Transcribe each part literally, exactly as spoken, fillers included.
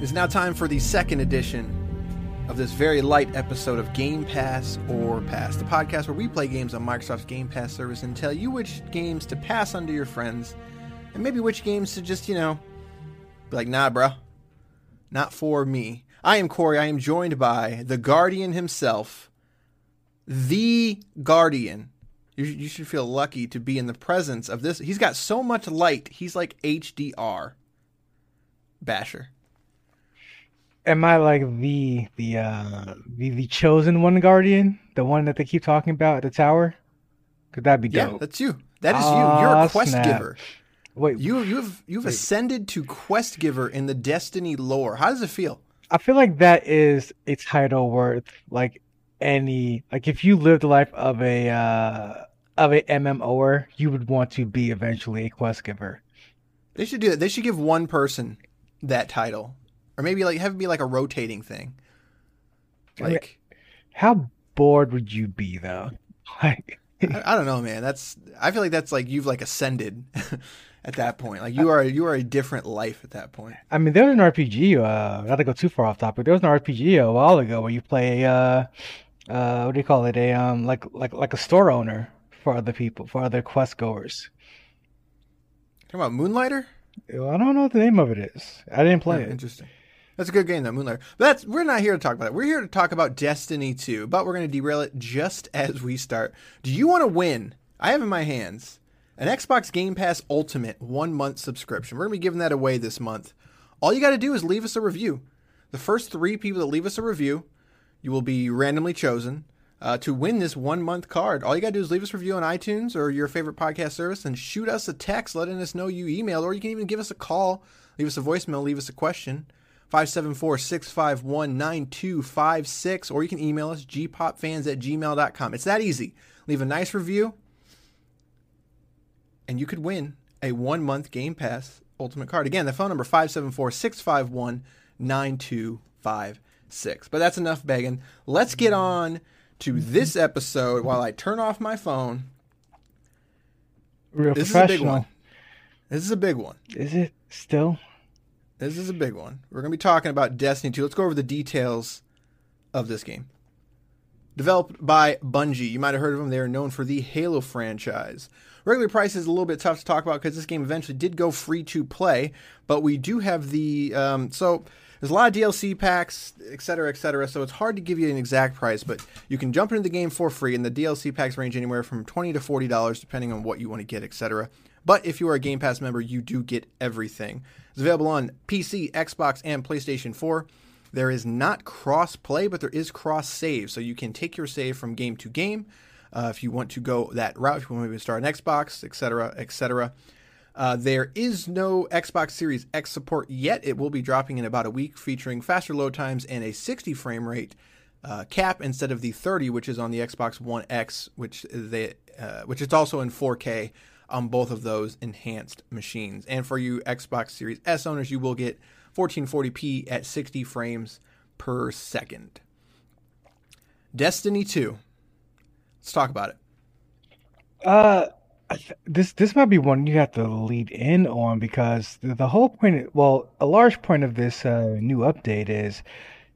It's now time for the second edition of this very light episode of Game Pass or Pass, the podcast where we play games on Microsoft's Game Pass service and tell you which games to pass on to your friends and maybe which games to just, you know, be like, nah, bro, not for me. I am Corey. I am joined by the Guardian himself, the Guardian. You, you should feel lucky to be in the presence of this. He's got so much light. He's like H D R. Basher. Am I like the the uh, the the chosen one guardian? The one that they keep talking about at the tower? Could that be dope? Yeah, that's you. That is you. Oh, You're a quest snap. giver. Wait, you you've you've wait. ascended to quest giver in the Destiny lore. How does it feel? I feel like that is a title worth like any like if you lived the life of a uh, of a MMOer, you would want to be eventually a quest giver. They should do that. They should give one person that title. Or maybe like have it be like a rotating thing. Like, how bored would you be though? Like, I, I don't know, man. That's I feel like that's like you've like ascended at that point. Like you are you are a different life at that point. I mean, there was an R P G. Uh, not to go too far off topic. There was an R P G a while ago where you play uh, uh, what do you call it? A um, like like like a store owner for other people, for other quest goers. Talking about Moonlighter? I don't know what the name of it is. I didn't play yeah, it. Interesting. That's a good game, though, Moonlighter. But that's, we're not here to talk about it. We're here to talk about Destiny two, but we're going to derail it just as we start. Do you want to win? I have in my hands an Xbox Game Pass Ultimate one-month subscription. We're going to be giving that away this month. All you got to do is leave us a review. The first three people that leave us a review, you will be randomly chosen uh, to win this one-month card. All you got to do is leave us a review on iTunes or your favorite podcast service and shoot us a text letting us know you emailed, or you can even give us a call, leave us a voicemail, leave us a question. five seven four, six five one, nine two five six, or you can email us gpopfans at gmail dot com. It's that easy. Leave a nice review, and you could win a one-month Game Pass Ultimate card. Again, the phone number, five seven four, six five one, nine two five six. But that's enough begging. Let's get on to this episode while I turn off my phone. Real this is a big one. This is a big one. Is it still? This is a big one. We're going to be talking about Destiny two. Let's go over the details of this game. Developed by Bungie. You might have heard of them. They are known for the Halo franchise. Regular price is a little bit tough to talk about because this game eventually did go free to play, but we do have the... Um, so there's a lot of D L C packs, et cetera, et cetera, so it's hard to give you an exact price, but you can jump into the game for free, and the D L C packs range anywhere from twenty dollars to forty dollars depending on what you want to get, et cetera. But if you are a Game Pass member, you do get everything. It's available on P C, Xbox, and PlayStation four. There is not cross-play, but there is cross-save. So you can take your save from game to game uh, if you want to go that route, if you want to start on Xbox, et cetera, et cetera. Uh, there is no Xbox Series X support yet. It will be dropping in about a week, featuring faster load times and a sixty frame rate uh, cap instead of the thirty, which is on the Xbox One X, which they uh, which is also in four K. On both of those enhanced machines. And for you Xbox Series S owners, you will get fourteen forty p at sixty frames per second. Destiny two. Let's talk about it. Uh, This this might be one you have to lead in on, because the whole point, well, a large point of this uh, new update is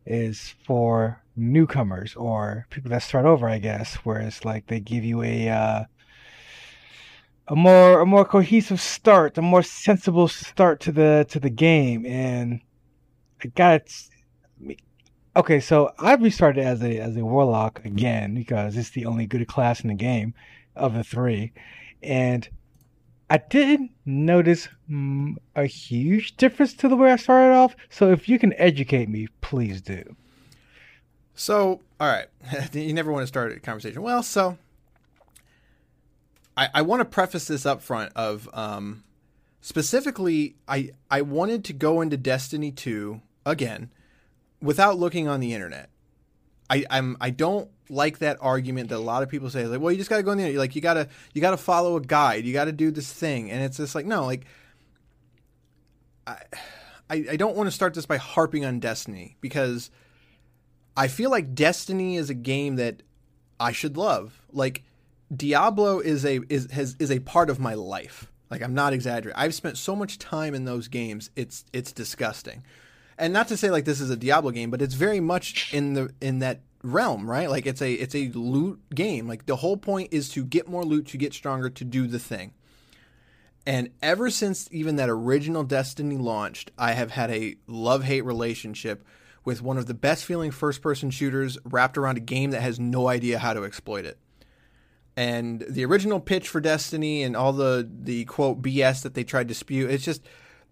is for newcomers or people that start over, I guess, where it's like they give you a uh, a more a more cohesive start, a more sensible start to the to the game. And I got it. Okay, so I've restarted as a as a warlock again because it's the only good class in the game of the three. And I didn't notice mm, a huge difference to the way I started off. So if you can educate me, please do. So, all right. You never want to start a conversation. Well, so I, I want to preface this up front of um, specifically, I, I wanted to go into Destiny two again without looking on the internet. I, I'm, I don't like that argument that a lot of people say, like, well, you just got to go in there. You're like, you got to, you got to follow a guide. You got to do this thing. And it's just like, no, like I, I, I don't want to start this by harping on Destiny, because I feel like Destiny is a game that I should love. Like Diablo is a, is, has, is a part of my life. Like, I'm not exaggerating. I've spent so much time in those games. It's, it's disgusting. And not to say like this is a Diablo game, but it's very much in the, in that realm, right? Like it's a, it's a loot game. Like the whole point is to get more loot, to get stronger, to do the thing. And ever since even that original Destiny launched, I have had a love-hate relationship with one of the best feeling first-person shooters wrapped around a game that has no idea how to exploit it. And the original pitch for Destiny and all the, the quote B S that they tried to spew, it's just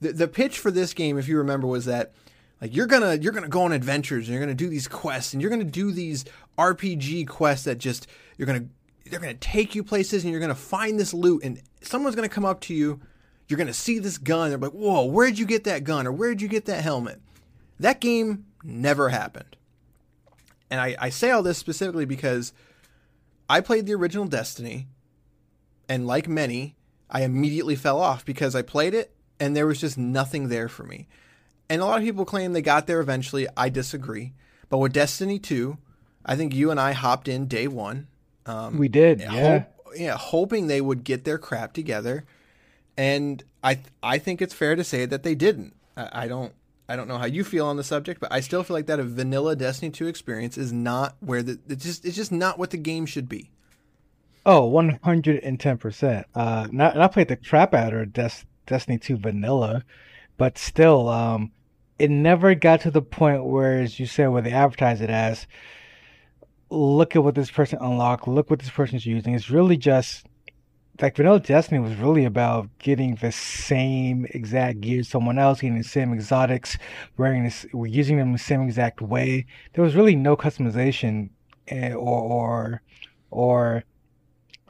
the, the pitch for this game, if you remember, was that Like you're gonna you're gonna go on adventures and you're gonna do these quests and you're gonna do these R P G quests that just you're gonna they're gonna take you places and you're gonna find this loot and someone's gonna come up to you, you're gonna see this gun, they're like, whoa, where'd you get that gun or where'd you get that helmet? That game never happened. And I, I say all this specifically because I played the original Destiny, and like many, I immediately fell off because I played it and there was just nothing there for me. And a lot of people claim they got there eventually. I disagree. But with Destiny two, I think you and I hopped in day one. Um, we did, yeah. Hope, yeah, hoping they would get their crap together. And I I think it's fair to say that they didn't. I, I don't I don't know how you feel on the subject, but I still feel like that a vanilla Destiny two experience is not where the it's just it's just not what the game should be. Oh, one hundred ten percent. Uh, not, and I played the crap out of Des- Destiny two vanilla, but still, um. It never got to the point where, as you said, where they advertise it as, look at what this person unlocked, look what this person's using. It's really just, like, vanilla Destiny was really about getting the same exact gear someone else, getting the same exotics, wearing this, using them the same exact way. There was really no customization or or, or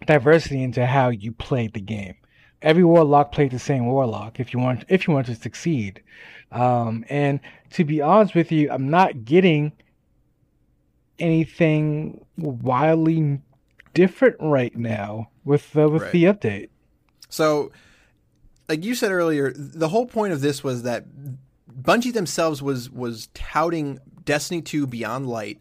diversity into how you played the game. Every warlock played the same warlock if you want if you want to succeed. Um, and to be honest with you, I'm not getting anything wildly different right now with uh, with right. the update. So, like you said earlier, the whole point of this was that Bungie themselves was was touting Destiny two Beyond Light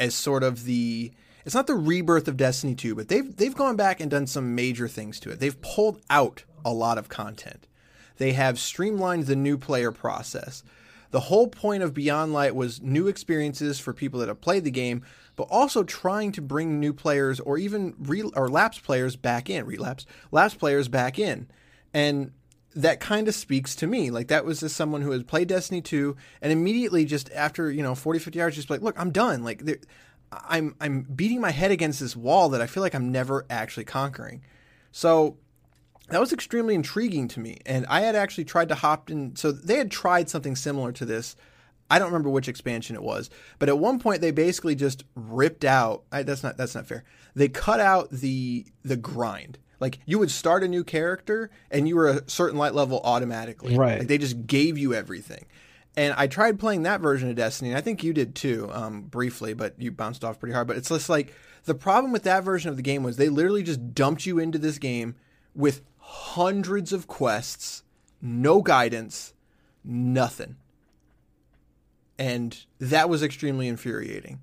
as sort of the it's not the rebirth of Destiny two, but they've they've gone back and done some major things to it. They've pulled out a lot of content. They have streamlined the new player process. The whole point of Beyond Light was new experiences for people that have played the game, but also trying to bring new players or even re- or lapse players back in, relapse, lapse players back in. And that kind of speaks to me. Like, that was just someone who had played Destiny two and immediately just after, you know, forty, fifty hours, just like, look, I'm done. Like, there I'm I'm beating my head against this wall that I feel like I'm never actually conquering. So that was extremely intriguing to me. And I had actually tried to hop in. So they had tried something similar to this. I don't remember which expansion it was, but at one point they basically just ripped out. I, that's not that's not fair. They cut out the the grind. Like, you would start a new character and you were a certain light level automatically. Right. Like, they just gave you everything. And I tried playing that version of Destiny, and I think you did too, um, briefly, but you bounced off pretty hard. But it's just like, the problem with that version of the game was they literally just dumped you into this game with hundreds of quests, no guidance, nothing. And that was extremely infuriating.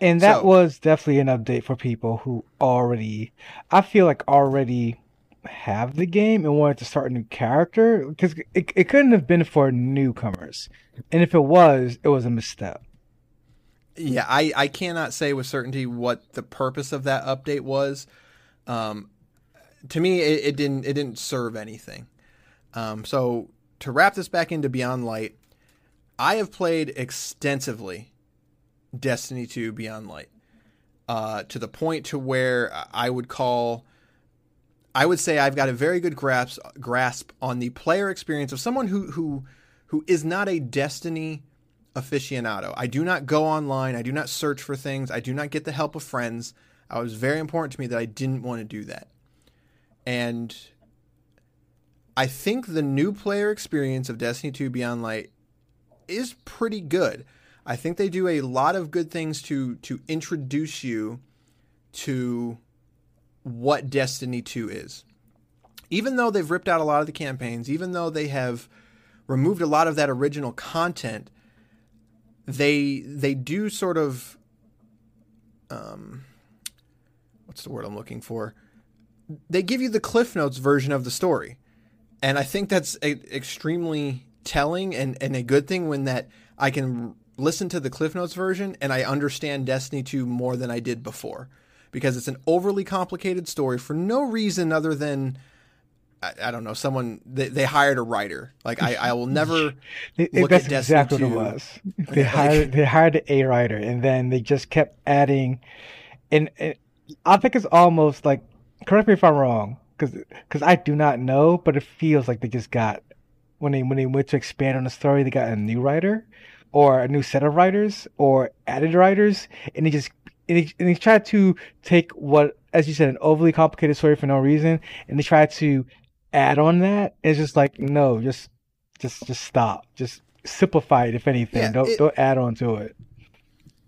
And that so, was definitely an update for people who already, I feel like already have the game and wanted to start a new character, because it, it couldn't have been for newcomers. And if it was, it was a misstep. Yeah, I, I cannot say with certainty what the purpose of that update was. Um, to me, it, it didn't it didn't serve anything. Um, so to wrap this back into Beyond Light, I have played extensively Destiny two Beyond Light uh, to the point to where I would call, I would say I've got a very good grasp grasp on the player experience of someone who who who is not a Destiny aficionado. I do not go online. I do not search for things. I do not get the help of friends. It was very important to me that I didn't want to do that. And I think the new player experience of Destiny two Beyond Light is pretty good. I think they do a lot of good things to to introduce you to what Destiny two is. Even though they've ripped out a lot of the campaigns, even though they have removed a lot of that original content, they they do sort of um, what's the word I'm looking for? They give you the Cliff Notes version of the story. And I think that's a, extremely telling and, and a good thing when that I can listen to the Cliff Notes version and I understand Destiny two more than I did before, because it's an overly complicated story for no reason other than, I, I don't know, someone, they, they hired a writer. Like, I, I will never it, look that's at Destiny exactly two. What it was. They, like, hired, they hired a writer, and then they just kept adding, and, and I think it's almost like, correct me if I'm wrong, because because I do not know, but it feels like they just got, when they when they went to expand on the story, they got a new writer, or a new set of writers, or added writers, and they just and they, and they tried to take what, as you said, an overly complicated story for no reason, and they tried to add on that. It's just like, no, just just just stop, just simplify it if anything. Yeah, don't it, don't add on to it.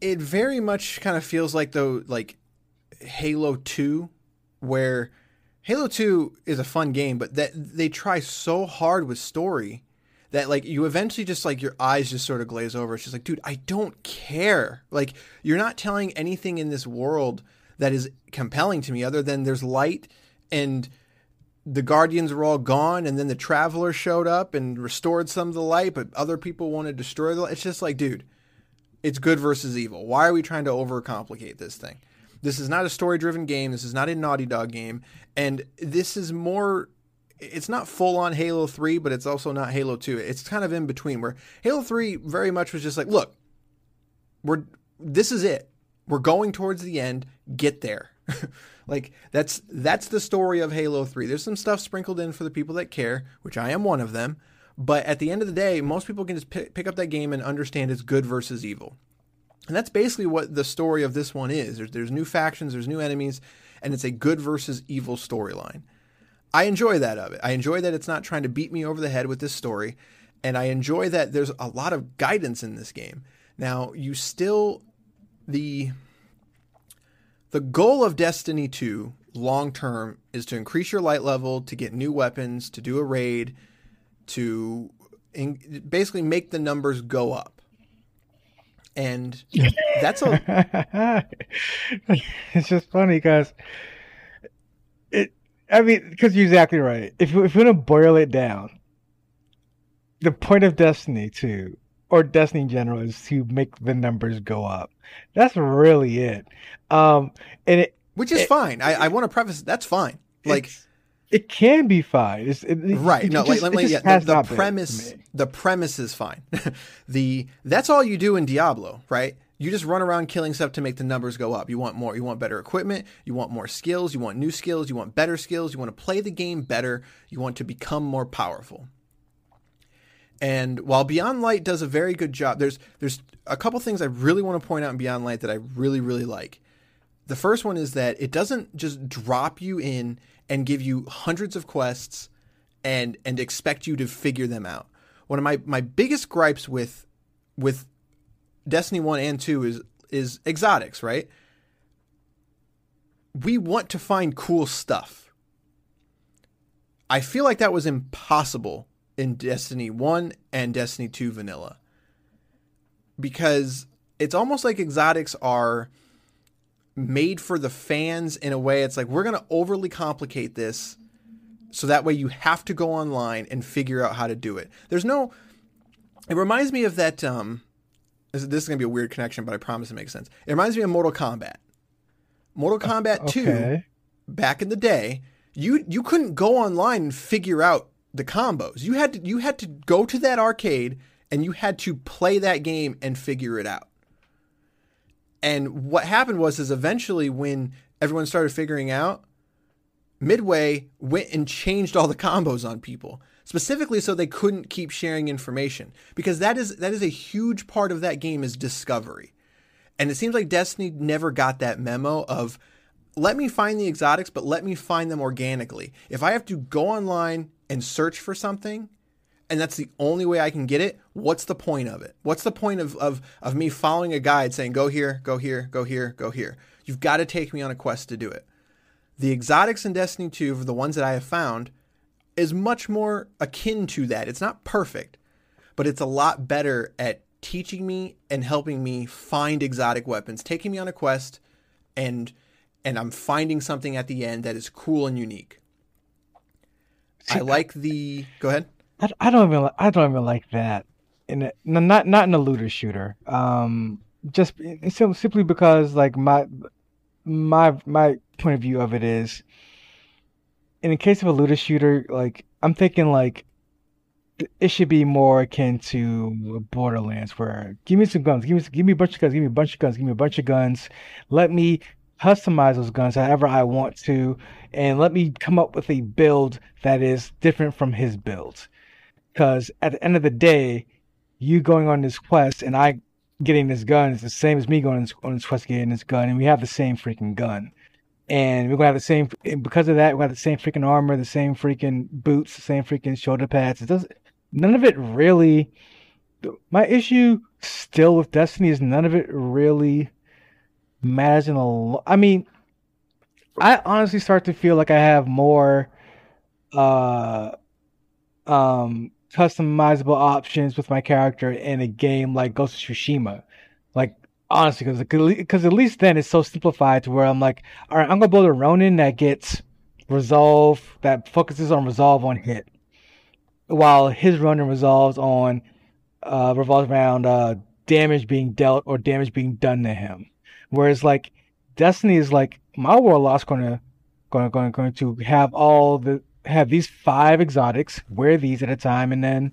It very much kind of feels like though like Halo two, where Halo two is a fun game, but that they try so hard with story that, like, you eventually just, like, your eyes just sort of glaze over. It's just like, dude, I don't care. Like, you're not telling anything in this world that is compelling to me other than there's light and the Guardians were all gone and then the Traveler showed up and restored some of the light, but other people want to destroy the light. It's just like, dude, it's good versus evil. Why are we trying to overcomplicate this thing? This is not a story-driven game. This is not a Naughty Dog game. And this is more, it's not full-on Halo three, but it's also not Halo two. It's kind of in between, where Halo three very much was just like, look, we're this is it. We're going towards the end. Get there. Like, that's that's the story of Halo three. There's some stuff sprinkled in for the people that care, which I am one of them. But at the end of the day, most people can just p- pick up that game and understand it's good versus evil. And that's basically what the story of this one is. There's, there's new factions, there's new enemies, and it's a good versus evil storyline. I enjoy that of it. I enjoy that it's not trying to beat me over the head with this story, and I enjoy that there's a lot of guidance in this game. Now, you still... The, the goal of Destiny two, long-term, is to increase your light level, to get new weapons, to do a raid, to in, basically make the numbers go up. And that's a. It's just funny because it. I mean, because you're exactly right. If if we're gonna boil it down, the point of Destiny two, or Destiny in general, is to make the numbers go up. That's really it. Um, and it, which is it, fine. It, I, I want to preface that's fine. Like, it can be fine. It's, it, right? It, no, it just, like, like yeah, the, the premise. The premise is fine. the that's all you do in Diablo, right? You just run around killing stuff to make the numbers go up. You want more. You want better equipment. You want more skills. You want new skills. You want better skills. You want to play the game better. You want to become more powerful. And while Beyond Light does a very good job, there's there's a couple things I really want to point out in Beyond Light that I really really like. The first one is that it doesn't just drop you in and give you hundreds of quests and and expect you to figure them out. One of my, my biggest gripes with with Destiny one and two is is exotics, right? We want to find cool stuff. I feel like that was impossible in Destiny one and Destiny two vanilla. Because it's almost like exotics are made for the fans in a way. It's like, we're going to overly complicate this So that way you have to go online and figure out how to do it. There's no... It reminds me of that... Um, this is going to be a weird connection, but I promise it makes sense. It reminds me of Mortal Kombat. Mortal Kombat uh, okay. two, back in the day, you you couldn't go online and figure out the combos. You had to, you had to go to that arcade and you had to play that game and figure it out. And what happened was is eventually when everyone started figuring out, Midway went and changed all the combos on people, specifically so they couldn't keep sharing information, because that is that is a huge part of that game is discovery. And it seems like Destiny never got that memo of, let me find the exotics, but let me find them organically. If I have to go online and search for something, and that's the only way I can get it, what's the point of it? What's the point of of, of me following a guide saying, go here, go here, go here, go here? You've got to take me on a quest to do it. The exotics in Destiny two, for the ones that I have found, is much more akin to that. It's not perfect, but it's a lot better at teaching me and helping me find exotic weapons, taking me on a quest, and and I'm finding something at the end that is cool and unique. See, I like the... Go ahead. I, I don't even I don't even like that. In a, not not in a looter shooter. Um, just simply because like my my my point of view of it is, in the case of a looter shooter, like I'm thinking like it should be more akin to Borderlands, where give me some guns, give me give me a bunch of guns, give me a bunch of guns, give me a bunch of guns. Let me customize those guns however I want to, and let me come up with a build that is different from his build. Because at the end of the day, you going on this quest and I getting this gun is the same as me going on this quest getting this gun, and we have the same freaking gun. And we're going to have the same, because of that, we're going to have the same freaking armor, the same freaking boots, the same freaking shoulder pads. It doesn't, none of it really, my issue still with Destiny is none of it really matters in a lot. I mean, I honestly start to feel like I have more uh, um, customizable options with my character in a game like Ghost of Tsushima. Like, honestly, because at least then it's so simplified to where I'm like, all right, I'm going to build a Ronin that gets resolve, that focuses on resolve on hit, while his Ronin resolves on, uh, revolves around uh, damage being dealt or damage being done to him. Whereas like Destiny is like, my warlock's going to going going going to have all the have these five exotics, wear these at a time, and then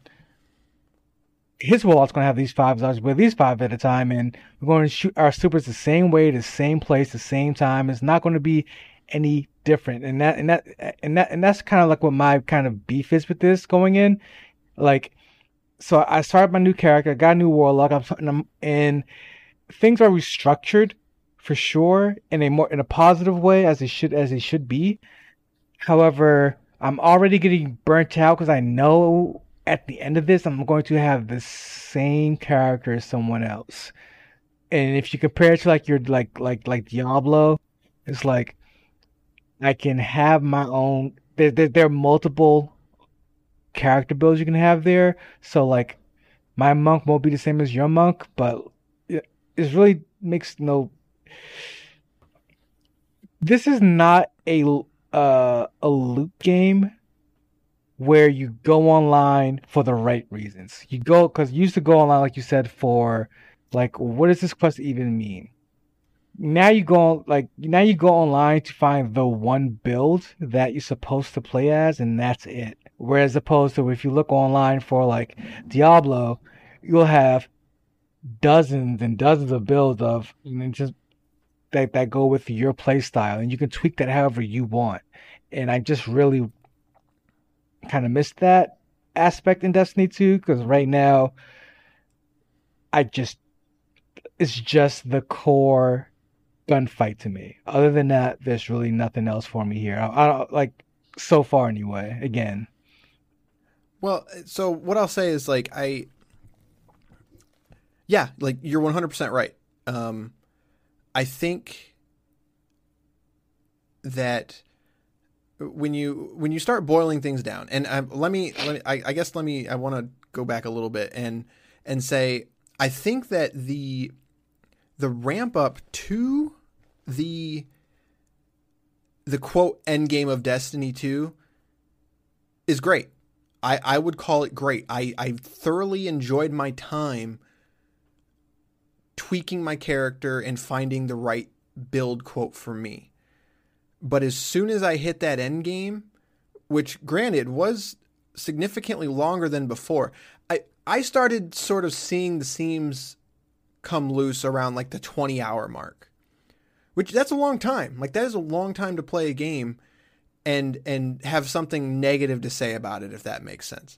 his warlock's going to have these five exotics, wear these five at a time, and we're going to shoot our supers the same way, the same place, the same time. It's not going to be any different, and that and that and that and that's kind of like what my kind of beef is with this going in. Like, so I started my new character, I got a new warlock, I'm, I'm and things are restructured for sure in a more in a positive way as it should as it should be. However, I'm already getting burnt out because I know at the end of this I'm going to have the same character as someone else. And if you compare it to like your like like like Diablo, it's like I can have my own. There there, there are multiple character builds you can have there. So like my monk won't be the same as your monk, but it, it really makes no. This is not a uh, a loot game where you go online for the right reasons. You go because you used to go online, like you said, for like, what does this quest even mean? Now you go like now you go online to find the one build that you're supposed to play as, and that's it. Whereas opposed to if you look online for like Diablo, you'll have dozens and dozens of builds of and just that that go with your play style, and you can tweak that however you want. And I just really kind of missed that aspect in Destiny two, because right now I just it's just the core gunfight to me. Other than that, there's really nothing else for me here. I, I don't like so far anyway. Again, well, so what I'll say is like I. Yeah, like you're one hundred percent right. Um, I think that when you when you start boiling things down, and I, let me let me I, I guess let me I want to go back a little bit and and say I think that the the ramp up to the the quote end game of Destiny two is great. I, I would call it great. I, I thoroughly enjoyed my time tweaking my character and finding the right build quote for me. But as soon as I hit that end game, which granted was significantly longer than before, I, I started sort of seeing the seams come loose around like the twenty hour mark, which that's a long time. Like that is a long time to play a game and, and have something negative to say about it, if that makes sense.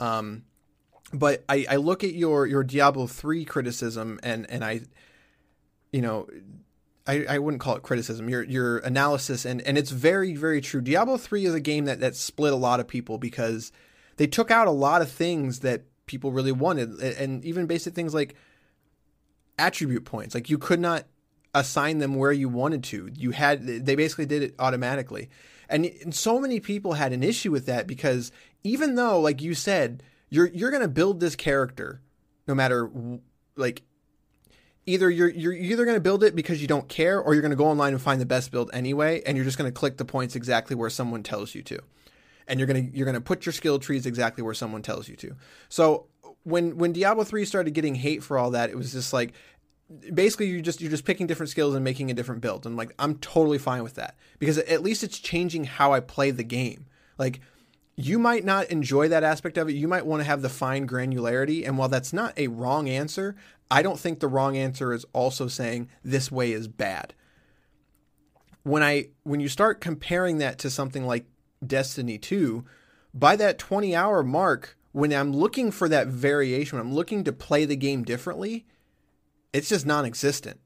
Um, but I, I look at your, your Diablo three criticism and, and I, you know, I, I wouldn't call it criticism, your, your analysis. And, and it's very, very true. Diablo three is a game that, that split a lot of people because they took out a lot of things that people really wanted. And even basic things like attribute points, like you could not assign them where you wanted to. You had, they basically did it automatically. And, and so many people had an issue with that because even though, like you said, you're, you're going to build this character no matter like, Either you're you're either going to build it because you don't care, or you're going to go online and find the best build anyway, and you're just going to click the points exactly where someone tells you to, and you're going to you're going to put your skill trees exactly where someone tells you to. So when when Diablo three started getting hate for all that, it was just like basically you just you're just picking different skills and making a different build. And like I'm totally fine with that because at least it's changing how I play the game. Like you might not enjoy that aspect of it. You might want to have the fine granularity, and while that's not a wrong answer, I don't think the wrong answer is also saying this way is bad. When I when you start comparing that to something like Destiny two, by that twenty hour mark, when I'm looking for that variation, when I'm looking to play the game differently, it's just non-existent.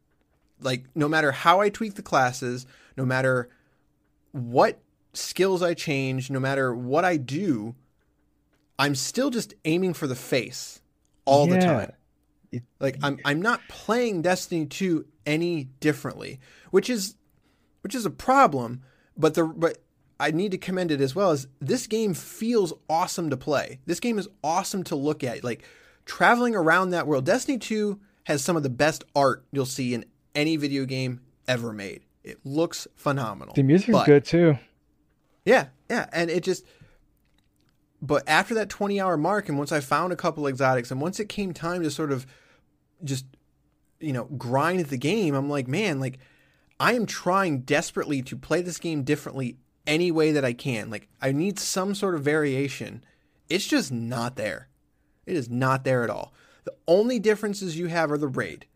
Like no matter how I tweak the classes, no matter what skills I change, no matter what I do, I'm still just aiming for the face all yeah. the time. Like I'm, I'm not playing Destiny two any differently, which is, which is a problem. But the, but I need to commend it as well as this game feels awesome to play. This game is awesome to look at. Like traveling around that world, Destiny two has some of the best art you'll see in any video game ever made. It looks phenomenal. The music's but, good too. Yeah, yeah, and it just. But after that twenty hour mark, and once I found a couple exotics, and once it came time to sort of just, you know, grind at the game, I'm like, man, like I am trying desperately to play this game differently any way that I can. Like I need some sort of variation. It's just not there. It is not there at all. The only differences you have are the raid.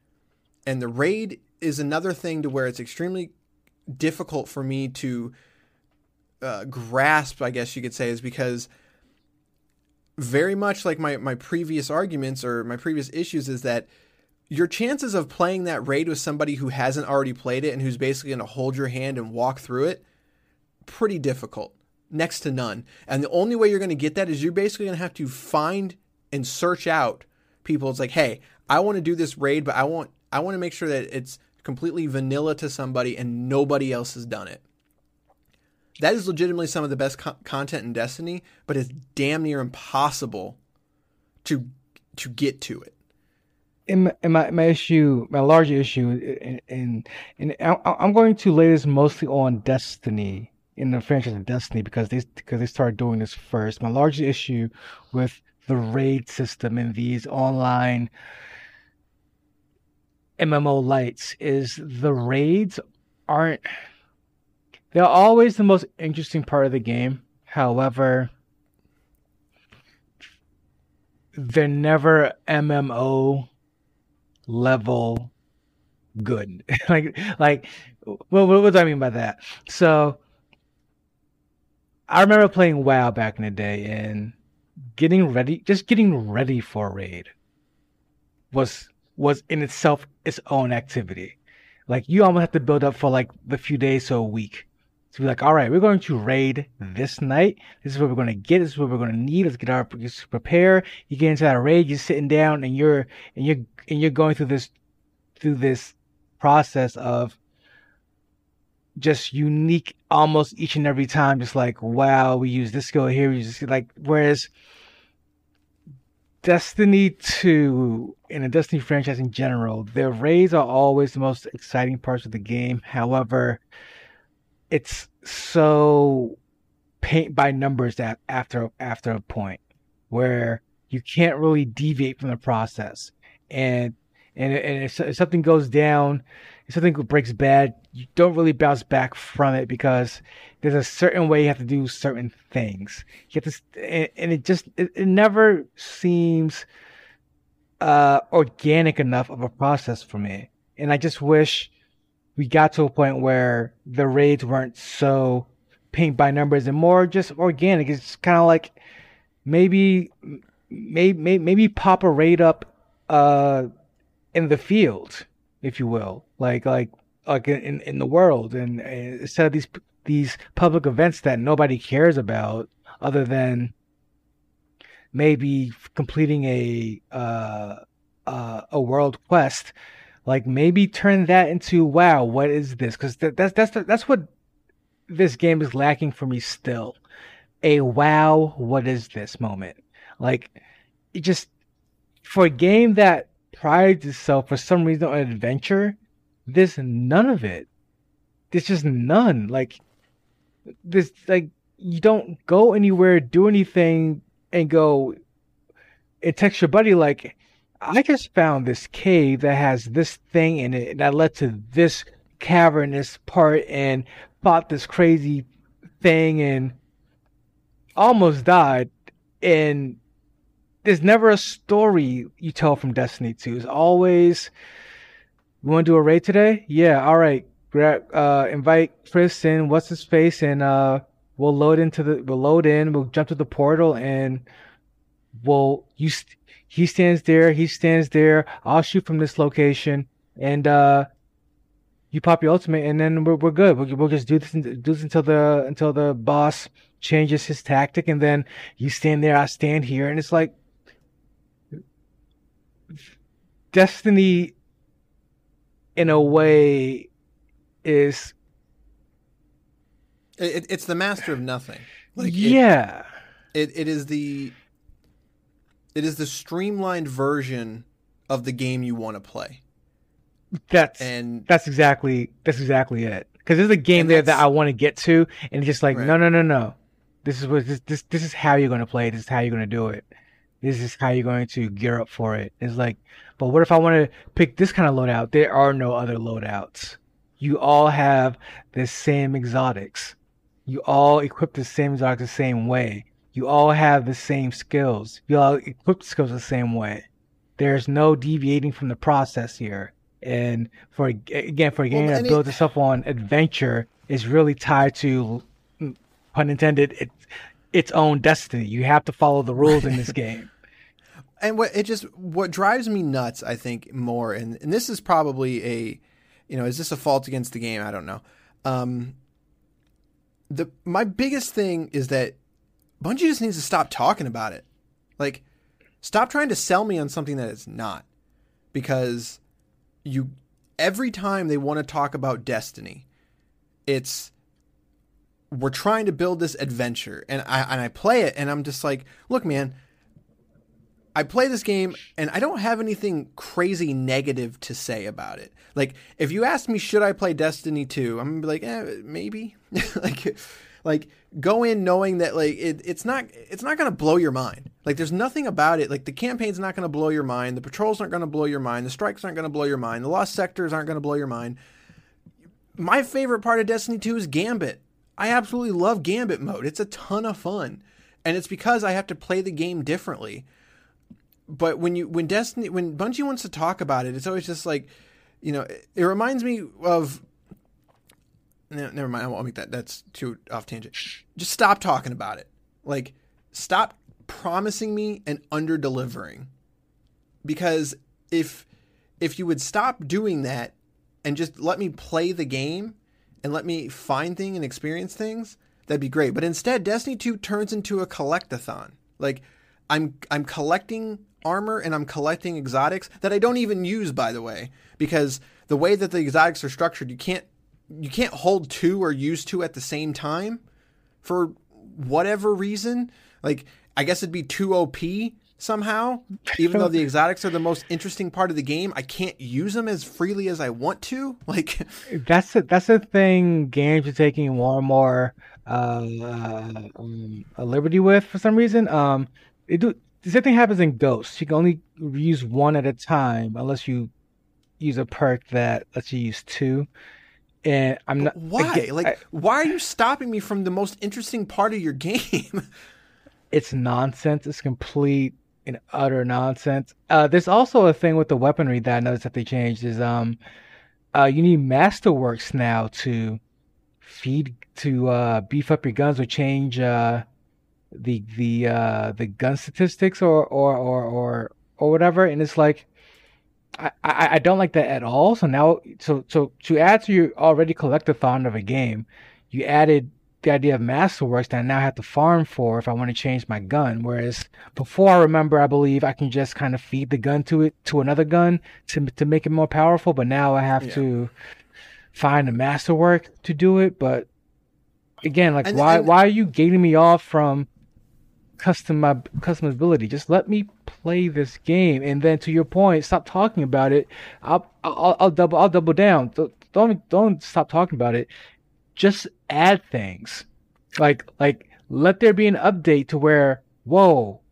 And the raid is another thing to where it's extremely difficult for me to uh, grasp, I guess you could say, is because very much like my, my previous arguments or my previous issues is that your chances of playing that raid with somebody who hasn't already played it and who's basically going to hold your hand and walk through it, pretty difficult, next to none. And the only way you're going to get that is you're basically going to have to find and search out people. It's like, hey, I want to do this raid, but I want I want to make sure that it's completely vanilla to somebody and nobody else has done it. That is legitimately some of the best co- content in Destiny, but it's damn near impossible to to get to it. And my my issue, my larger issue, and and, and I'm going to lay this mostly on Destiny in the franchise of Destiny because they because they started doing this first. My larger issue with the raid system and these online M M O lights is the raids aren't. They're always the most interesting part of the game. However, they're never M M O level good. like, like, well, what, what do I mean by that? So, I remember playing WoW back in the day, and getting ready, just getting ready for a raid, was was in itself its own activity. Like, you almost have to build up for like the few days or a week. To be like, all right, we're going to raid this night. This is what we're going to get. This is what we're going to need. Let's get our let's prepare. You get into that raid. You're sitting down and you're and you're and you're going through this through this process of just unique, almost each and every time. Just like, wow, we use this skill here. We just like whereas Destiny two and the Destiny franchise in general, their raids are always the most exciting parts of the game. However, it's so paint by numbers that after after a point where you can't really deviate from the process. And and and if, if something goes down, if something breaks bad, you don't really bounce back from it because there's a certain way you have to do certain things. You have to, and, and it just it, it never seems uh, organic enough of a process for me. And I just wish we got to a point where the raids weren't so paint by numbers and more just organic. It's kind of like maybe, maybe, maybe pop a raid up uh, in the field, if you will, like like like in, in the world, and, and instead of these these public events that nobody cares about, other than maybe completing a uh, uh, a world quest. Like maybe turn that into, wow, what is this? Because th- that's that's the, that's what this game is lacking for me still. A wow, what is this moment? Like, it just, for a game that prides itself for some reason on adventure, there's none of it. There's just none. Like this, like you don't go anywhere, do anything, and go and text your buddy like, I just found this cave that has this thing in it that led to this cavernous part and fought this crazy thing and almost died. And there's never a story you tell from Destiny two. It's always, you want to do a raid today? Yeah, all right. Grab, uh, invite Chris in, what's his face, and uh, we'll load into the, we'll load in, we'll jump to the portal, and we'll use. He stands there, he stands there, I'll shoot from this location, and uh, you pop your ultimate, and then we're we're good. We'll, we'll just do this, do this until the until the boss changes his tactic, and then you stand there, I stand here, and it's like Destiny, in a way, is it, it's the master of nothing. Like yeah, it, it it is the. It is the streamlined version of the game you want to play. That's and that's exactly that's exactly it. Because there's a game there that I want to get to, and it's just like, right. no, no, no, no. This is what this this this is how you're going to play. This is how you're going to do it. This is how you're going to gear up for it. It's like, but what if I want to pick this kind of loadout? There are no other loadouts. You all have the same exotics. You all equip the same exotics the same way. You all have the same skills. You all equip the skills the same way. There's no deviating from the process here. And for again, for a game well, that builds it, itself on adventure, is really tied to, pun intended, it, its own destiny. You have to follow the rules in this game. And what it just what drives me nuts, I think, more, and, and this is probably a, you know, is this a fault against the game? I don't know. Um, the my biggest thing is that Bungie just needs to stop talking about it. Like, stop trying to sell me on something that it's not. Because you, every time they want to talk about Destiny, it's, we're trying to build this adventure. And I and I play it, and I'm just like, look, man, I play this game, and I don't have anything crazy negative to say about it. Like, if you asked me, should I play Destiny two? I'm going to be like, eh, maybe. like... Like, go in knowing that, like, it, it's not it's not going to blow your mind. Like, there's nothing about it. Like, the campaign's not going to blow your mind. The patrols aren't going to blow your mind. The strikes aren't going to blow your mind. The lost sectors aren't going to blow your mind. My favorite part of Destiny two is Gambit. I absolutely love Gambit mode. It's a ton of fun. And it's because I have to play the game differently. But when you when Destiny when Bungie wants to talk about it, it's always just like, you know, it, it reminds me of... No, never mind. I'll make that. That's too off tangent. Just stop talking about it. Like, stop promising me and under delivering. Because if if you would stop doing that and just let me play the game and let me find things and experience things, that'd be great. But instead, Destiny two turns into a collect-a-thon. Like, I'm I'm collecting armor and I'm collecting exotics that I don't even use, by the way, because the way that the exotics are structured, you can't. You can't hold two or use two at the same time for whatever reason. Like, I guess it'd be too O P somehow, even though the exotics are the most interesting part of the game, I can't use them as freely as I want to. Like that's a, that's a thing games are taking more and more uh, uh, um, a liberty with for some reason. Um, it do the same thing happens in Ghost. You can only use one at a time unless you use a perk that lets you use two. And I'm not but why again, like I, why are you stopping me from the most interesting part of your game? It's nonsense. It's complete and utter nonsense. Uh, there's also a thing with the weaponry that I noticed that they changed is um, uh, you need masterworks now to feed to uh, beef up your guns or change uh, the the uh, the gun statistics or or or or, or whatever. And it's like. I, I, I don't like that at all. So now, so so to add to your already collectathon of a game, you added the idea of masterworks that I now have to farm for if I want to change my gun. Whereas before, I remember, I believe I can just kind of feed the gun to it to another gun to to make it more powerful. But now I have yeah. to find a masterwork to do it. But again, like and, why and... why are you gating me off from custom customizability? Just let me play this game, and then to your point, stop talking about it. I'll I'll, I'll double I'll double down. Don't don't stop talking about it. Just add things, like like let there be an update to where whoa,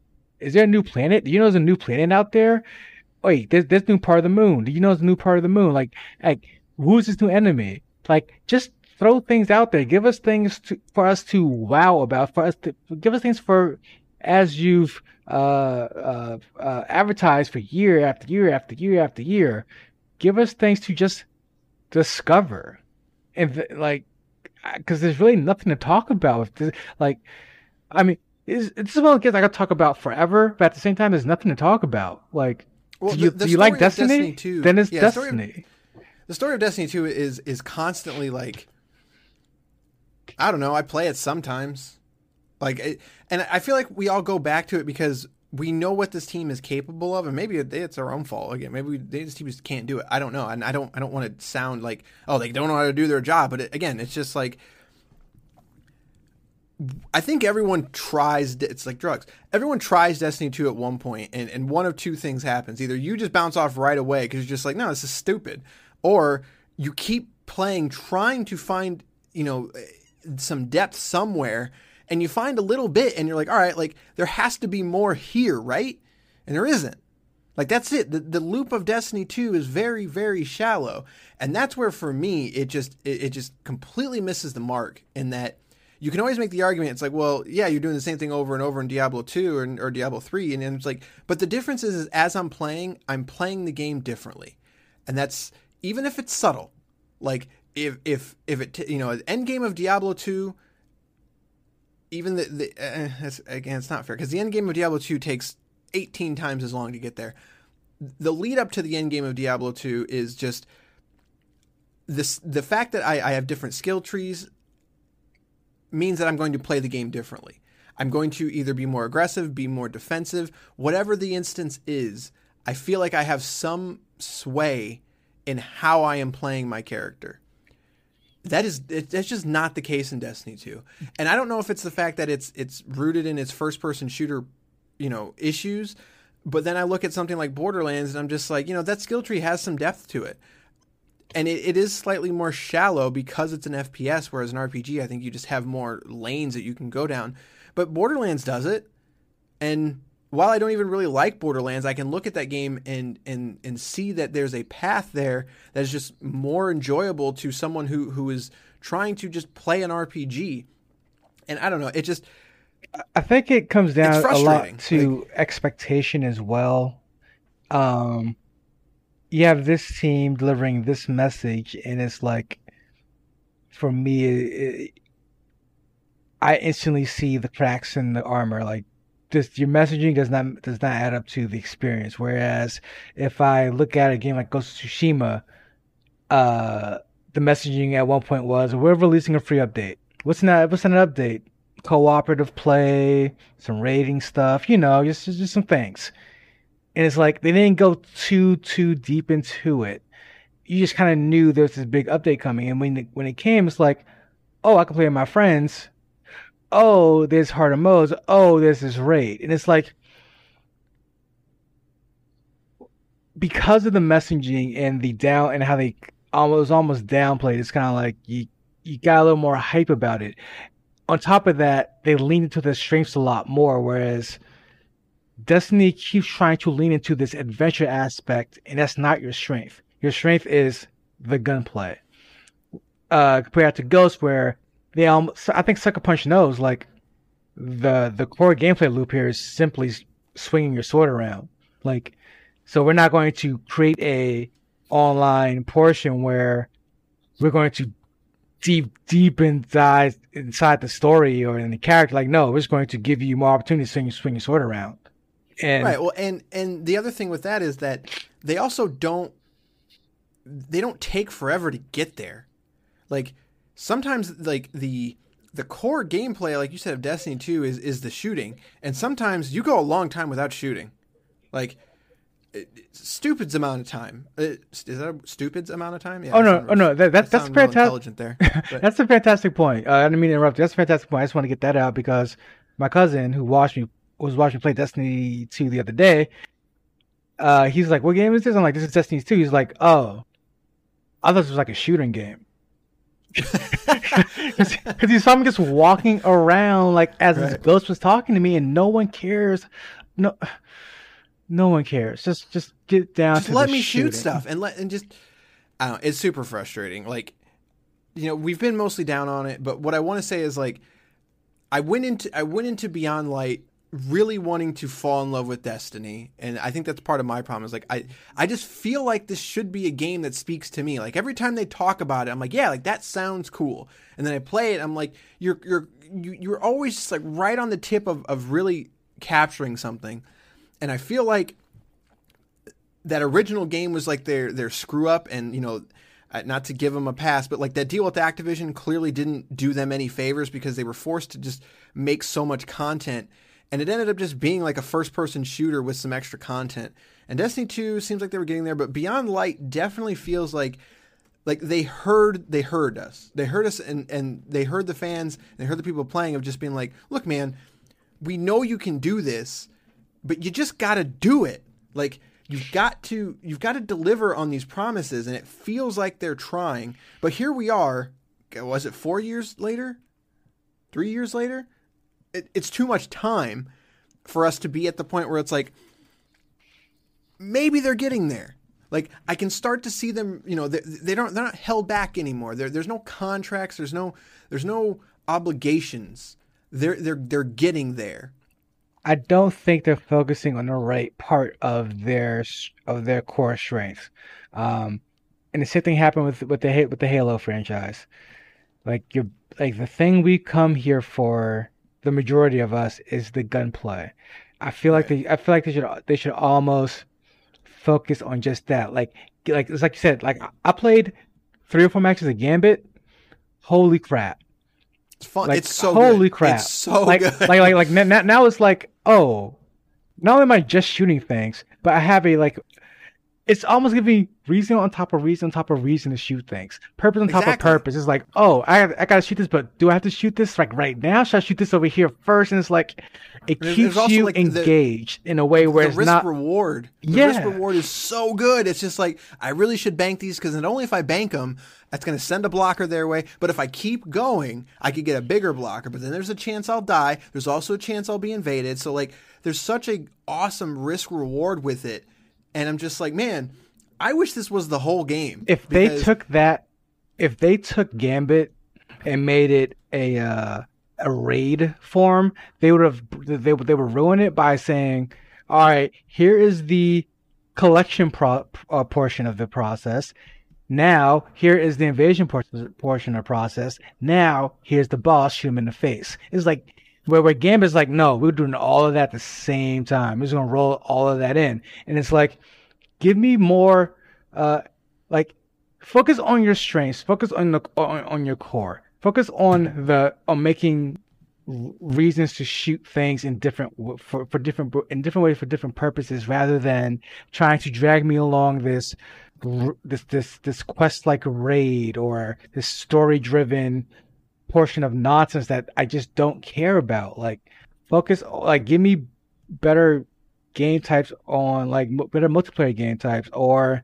is there a new planet? Do you know there's a new planet out there? Wait, there's this new part of the moon. Do you know there's a new part of the moon? Like like who's this new enemy? Like just throw things out there. Give us things to, for us to wow about. For us to give us things for. As you've uh, uh, uh, advertised for year after year after year after year, give us things to just discover, and th- like, because there's really nothing to talk about. Like, I mean, it's, it's one of the games I could talk about forever, but at the same time, there's nothing to talk about. Like, well, do you, the, the do you like Destiny? Destiny two, then it's yeah, Destiny. Story of, the story of Destiny two is is constantly like, I don't know. I play it sometimes. Like, and I feel like we all go back to it because we know what this team is capable of, and maybe it's our own fault again. Maybe we, this team just can't do it. I don't know, and I don't, I don't want to sound like oh they don't know how to do their job, but it, again, it's just like I think everyone tries. It's like drugs. Everyone tries Destiny two at one point, and and one of two things happens: either you just bounce off right away because you're just like no, this is stupid, or you keep playing, trying to find you know some depth somewhere. And you find a little bit and you're like, all right, like there has to be more here, right? And there isn't. Like that's it. The, the loop of Destiny two is very, very shallow. And that's where for me, it just it, it just completely misses the mark in that you can always make the argument. It's like, well, yeah, you're doing the same thing over and over in Diablo two or, or Diablo three. And, and it's like, but the difference is, is as I'm playing, I'm playing the game differently. And that's even if it's subtle, like if, if, if it, you know, end game of Diablo two, even the, the uh, it's, again, it's not fair because the end game of Diablo two takes eighteen times as long to get there. The lead up to the end game of Diablo two is just this: the fact that I, I have different skill trees means that I'm going to play the game differently. I'm going to either be more aggressive, be more defensive, whatever the instance is. I feel like I have some sway in how I am playing my character. That is, it, that's just not the case in Destiny two, and I don't know if it's the fact that it's it's rooted in its first person shooter, you know, issues. But then I look at something like Borderlands, and I'm just like, you know, that skill tree has some depth to it, and it, it is slightly more shallow because it's an F P S, whereas an R P G, I think you just have more lanes that you can go down. But Borderlands does it, and while I don't even really like Borderlands, I can look at that game and and and see that there's a path there that is just more enjoyable to someone who who is trying to just play an R P G. And I don't know, it just... I think it comes down a lot to like, expectation as well. Um, you have this team delivering this message, and it's like, for me, it, I instantly see the cracks in the armor, like, Just your messaging does not does not add up to the experience. Whereas if I look at a game like Ghost of Tsushima, uh, the messaging at one point was, we're releasing a free update. What's not what's an update? Cooperative play, some raiding stuff, you know, just, just just some things. And it's like they didn't go too too deep into it. You just kind of knew there was this big update coming, and when it, when it came, it's like, oh, I can play with my friends. Oh, there's harder modes. Oh, there's this raid. And it's like, because of the messaging and the down and how they almost almost downplayed, it's kind of like you you got a little more hype about it. On top of that, they leaned into their strengths a lot more, whereas Destiny keeps trying to lean into this adventure aspect, and that's not your strength. Your strength is the gunplay. Uh, compared to Ghost, where they almost, I think Sucker Punch knows, like, the the core gameplay loop here is simply swinging your sword around. Like, so we're not going to create a online portion where we're going to deep, deep inside, inside the story or in the character. Like, no, we're just going to give you more opportunities to swing your sword around. And, right. Well, and, and the other thing with that is that they also don't, they don't take forever to get there. Like, sometimes, like, the the core gameplay, like you said, of Destiny two is, is the shooting. And sometimes you go a long time without shooting. Like, stupid's amount of time. Is that a stupid's amount of time? Yeah, oh, no, oh, no. That, that, that that's fantastic. Real intelligent there. That's a fantastic point. Uh, I didn't mean to interrupt you. That's a fantastic point. I just want to get that out because my cousin who watched me, was watching me play Destiny two the other day, uh, he's like, what game is this? I'm like, this is Destiny two. He's like, oh, I thought this was like a shooting game. Because he saw me just walking around like as right. This ghost was talking to me, and no one cares. No, no one cares. Just, just get down. Just to let the me shooting. Shoot stuff, and let and just. I don't know, it's super frustrating. Like, you know, we've been mostly down on it, but what I want to say is like, I went into I went into Beyond Light really wanting to fall in love with Destiny, and I think that's part of my problem. Is like I, I just feel like this should be a game that speaks to me. Like every time they talk about it, I'm like, yeah, like that sounds cool. And then I play it, I'm like, you're you're you, you're always just like right on the tip of of really capturing something. And I feel like that original game was like their their screw up, and you know, not to give them a pass, but like that deal with Activision clearly didn't do them any favors because they were forced to just make so much content. And it ended up just being like a first-person shooter with some extra content. And Destiny two seems like they were getting there, but Beyond Light definitely feels like like they heard they heard us. They heard us, and, and they heard the fans, and they heard the people playing of just being like, look, man, we know you can do this, but you just got to do it. Like you've got to you've got to deliver on these promises, and it feels like they're trying. But here we are. Was it four years later? Three years later? It's too much time for us to be at the point where it's like, maybe they're getting there. Like I can start to see them, you know, they, they don't, they're not held back anymore. There, there's no contracts. There's no, there's no obligations. They're, they're, they're getting there. I don't think they're focusing on the right part of their, of their core strengths. Um, and the same thing happened with, with the, with the Halo franchise. Like you're like the thing we come here for, the majority of us, is the gunplay. I feel like they, I feel like they should, they should almost focus on just that. Like, like it's like you said. Like I played three or four matches of Gambit. Holy crap! It's fun. Like, it's so holy good. crap. It's so like, good. Like, like, like now, now it's like, oh, not only am I just shooting things, but I have a like. It's almost giving reason on top of reason on top of reason to shoot things. Purpose on top exactly. of purpose. It's like, oh, I I gotta shoot this, but do I have to shoot this like right now? Should I shoot this over here first? And it's like, it there's, keeps there's you like engaged the, in a way where it's risk not reward. The yeah. risk reward is so good. It's just like, I really should bank these because not only if I bank them, that's gonna send a blocker their way. But if I keep going, I could get a bigger blocker. But then there's a chance I'll die. There's also a chance I'll be invaded. So like, there's such a awesome risk reward with it. And I'm just like, man, I wish this was the whole game. If because... they took that, if they took Gambit and made it a uh, a raid form, they would have they would they would ruin it by saying, all right, here is the collection pro- uh, portion of the process. Now here is the invasion por- portion of the process. Now here's the boss, shoot him in the face. It's like. Where where Gambit's like, no, we're doing all of that at the same time. We're just gonna roll all of that in, and it's like, give me more, uh, like, focus on your strengths, focus on the on, on your core, focus on the on making reasons to shoot things in different for, for different in different ways for different purposes, rather than trying to drag me along this this this this quest like raid or this story driven. Portion of nonsense that I just don't care about. Like focus, like give me better game types on like m- better multiplayer game types, or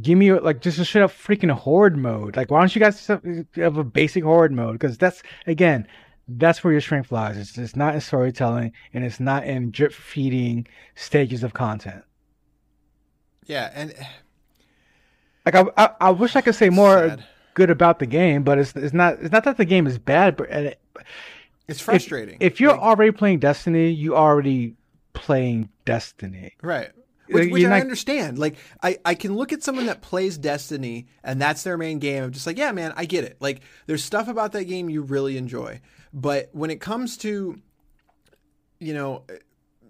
give me like just a straight up freaking horde mode. Like, why don't you guys have a basic horde mode? Because that's, again, that's where your strength lies. It's, it's not in storytelling, and it's not in drip feeding stages of content. Yeah, and like I, I, I wish I could say more sad. good about the game, but it's it's not it's not that the game is bad, but it, it's frustrating. If, if you're like, already playing Destiny, you already playing Destiny, right? Which, which I not... understand. Like, I, I can look at someone that plays Destiny and that's their main game. I'm just like, yeah, man, I get it. Like, there's stuff about that game you really enjoy. But when it comes to, you know,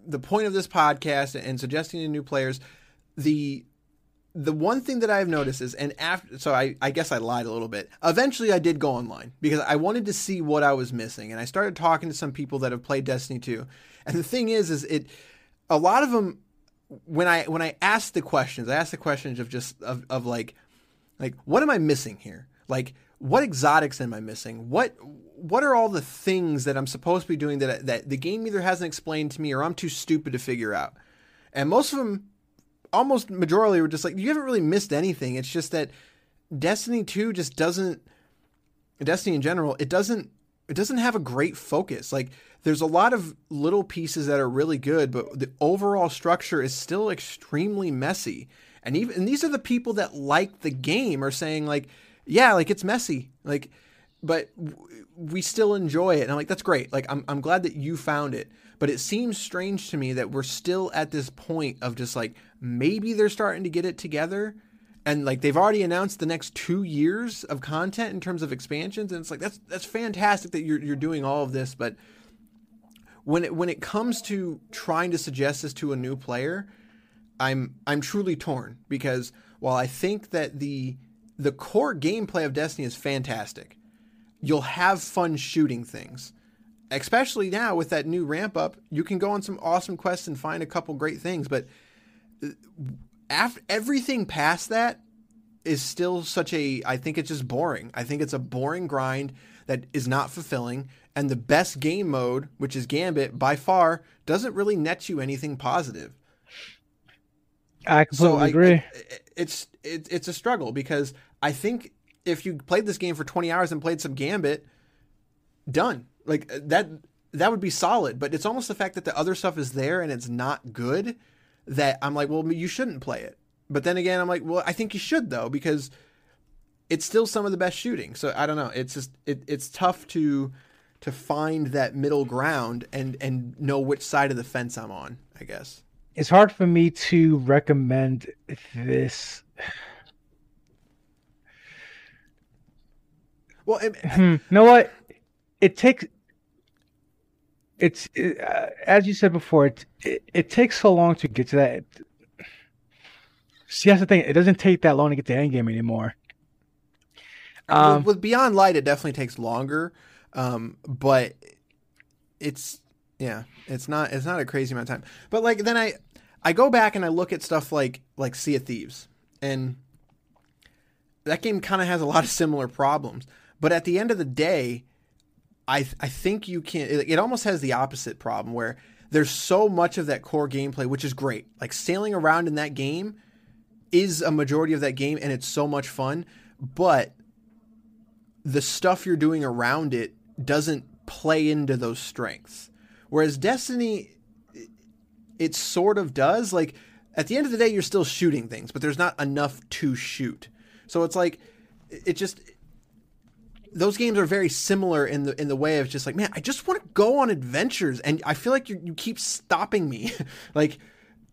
the point of this podcast and suggesting to new players, the the one thing that I've noticed is, and after, so I, I guess I lied a little bit. Eventually, I did go online because I wanted to see what I was missing. And I started talking to some people that have played Destiny two. And the thing is, is it, a lot of them, When I when I asked the questions, I asked the questions of just of, of like, like what am I missing here? Like, what exotics am I missing? What what are all the things that I'm supposed to be doing that that the game either hasn't explained to me or I'm too stupid to figure out? And most of them, almost majorly, were just like, you haven't really missed anything. It's just that Destiny two just doesn't, Destiny in general, it doesn't it doesn't have a great focus. Like, there's a lot of little pieces that are really good, but the overall structure is still extremely messy. And even and these are the people that like the game are saying like, yeah, like it's messy, like, but w- we still enjoy it. And I'm like, that's great. Like, I'm I'm glad that you found it. But it seems strange to me that we're still at this point of just like, maybe they're starting to get it together. And like, they've already announced the next two years of content in terms of expansions. And it's like, that's that's fantastic that you're you're doing all of this, but When it when it comes to trying to suggest this to a new player, I'm I'm truly torn, because while I think that the the core gameplay of Destiny is fantastic, you'll have fun shooting things. Especially now with that new ramp up, you can go on some awesome quests and find a couple great things. But after everything past that is still such a, I think it's just boring. I think it's a boring grind that is not fulfilling. And the best game mode, which is Gambit, by far, doesn't really net you anything positive. I completely so I, agree. It, it, it's it, it's a struggle, because I think if you played this game for twenty hours and played some Gambit, done. Like, that that would be solid. But it's almost the fact that the other stuff is there and it's not good that I'm like, well, you shouldn't play it. But then again, I'm like, well, I think you should, though, because it's still some of the best shooting. So I don't know. It's just it, it's tough to... to find that middle ground and, and know which side of the fence I'm on, I guess. It's hard for me to recommend this. Well, it, hmm. you know what? It takes... It's it, uh, as you said before, it, it it takes so long to get to that. See, that's the thing. It doesn't take that long to get to endgame anymore. Um, with, with Beyond Light, it definitely takes longer. Um, but it's, yeah, it's not, it's not a crazy amount of time, but like, then I, I go back and I look at stuff like, like Sea of Thieves, and that game kind of has a lot of similar problems, but at the end of the day, I, I think you can, it, it almost has the opposite problem where there's so much of that core gameplay, which is great. Like, sailing around in that game is a majority of that game, and it's so much fun, but the stuff you're doing around it doesn't play into those strengths. Whereas Destiny, it sort of does. Like, at the end of the day, you're still shooting things, but there's not enough to shoot. So it's like, it just, those games are very similar in the in the way of just like, man, I just want to go on adventures, and I feel like you you keep stopping me. Like,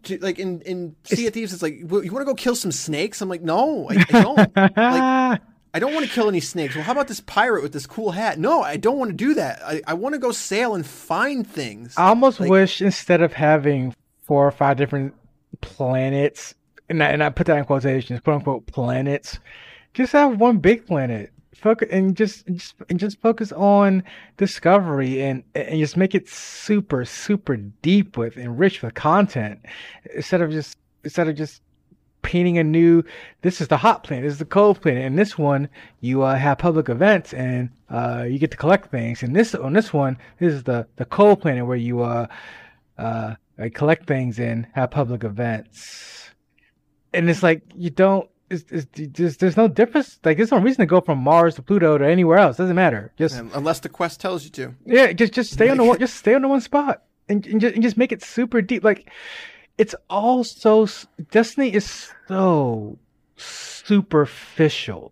to, like in, in Sea of Thieves, it's like, well, you want to go kill some snakes? I'm like, no, I, I don't. Like, I don't want to kill any snakes. Well, how about this pirate with this cool hat? No, I don't want to do that. I, I want to go sail and find things. I almost like, wish instead of having four or five different planets, and I, and I put that in quotations, quote unquote planets, just have one big planet. Focus and just and just and just focus on discovery and and just make it super super deep with and rich with content instead of just instead of just. painting a new, this is the hot planet, this is the cold planet, and this one you uh, have public events and uh, you get to collect things, and this on this one, this is the, the cold planet where you uh, uh, like collect things and have public events. And it's like, you don't, it's, it's, it's, there's no difference. Like, there's no reason to go from Mars to Pluto to anywhere else. Doesn't matter. Just and unless the quest tells you to. Yeah, just just stay on the one, just stay on the one spot and and just, and just make it super deep. Like, it's all so, Destiny is so superficial.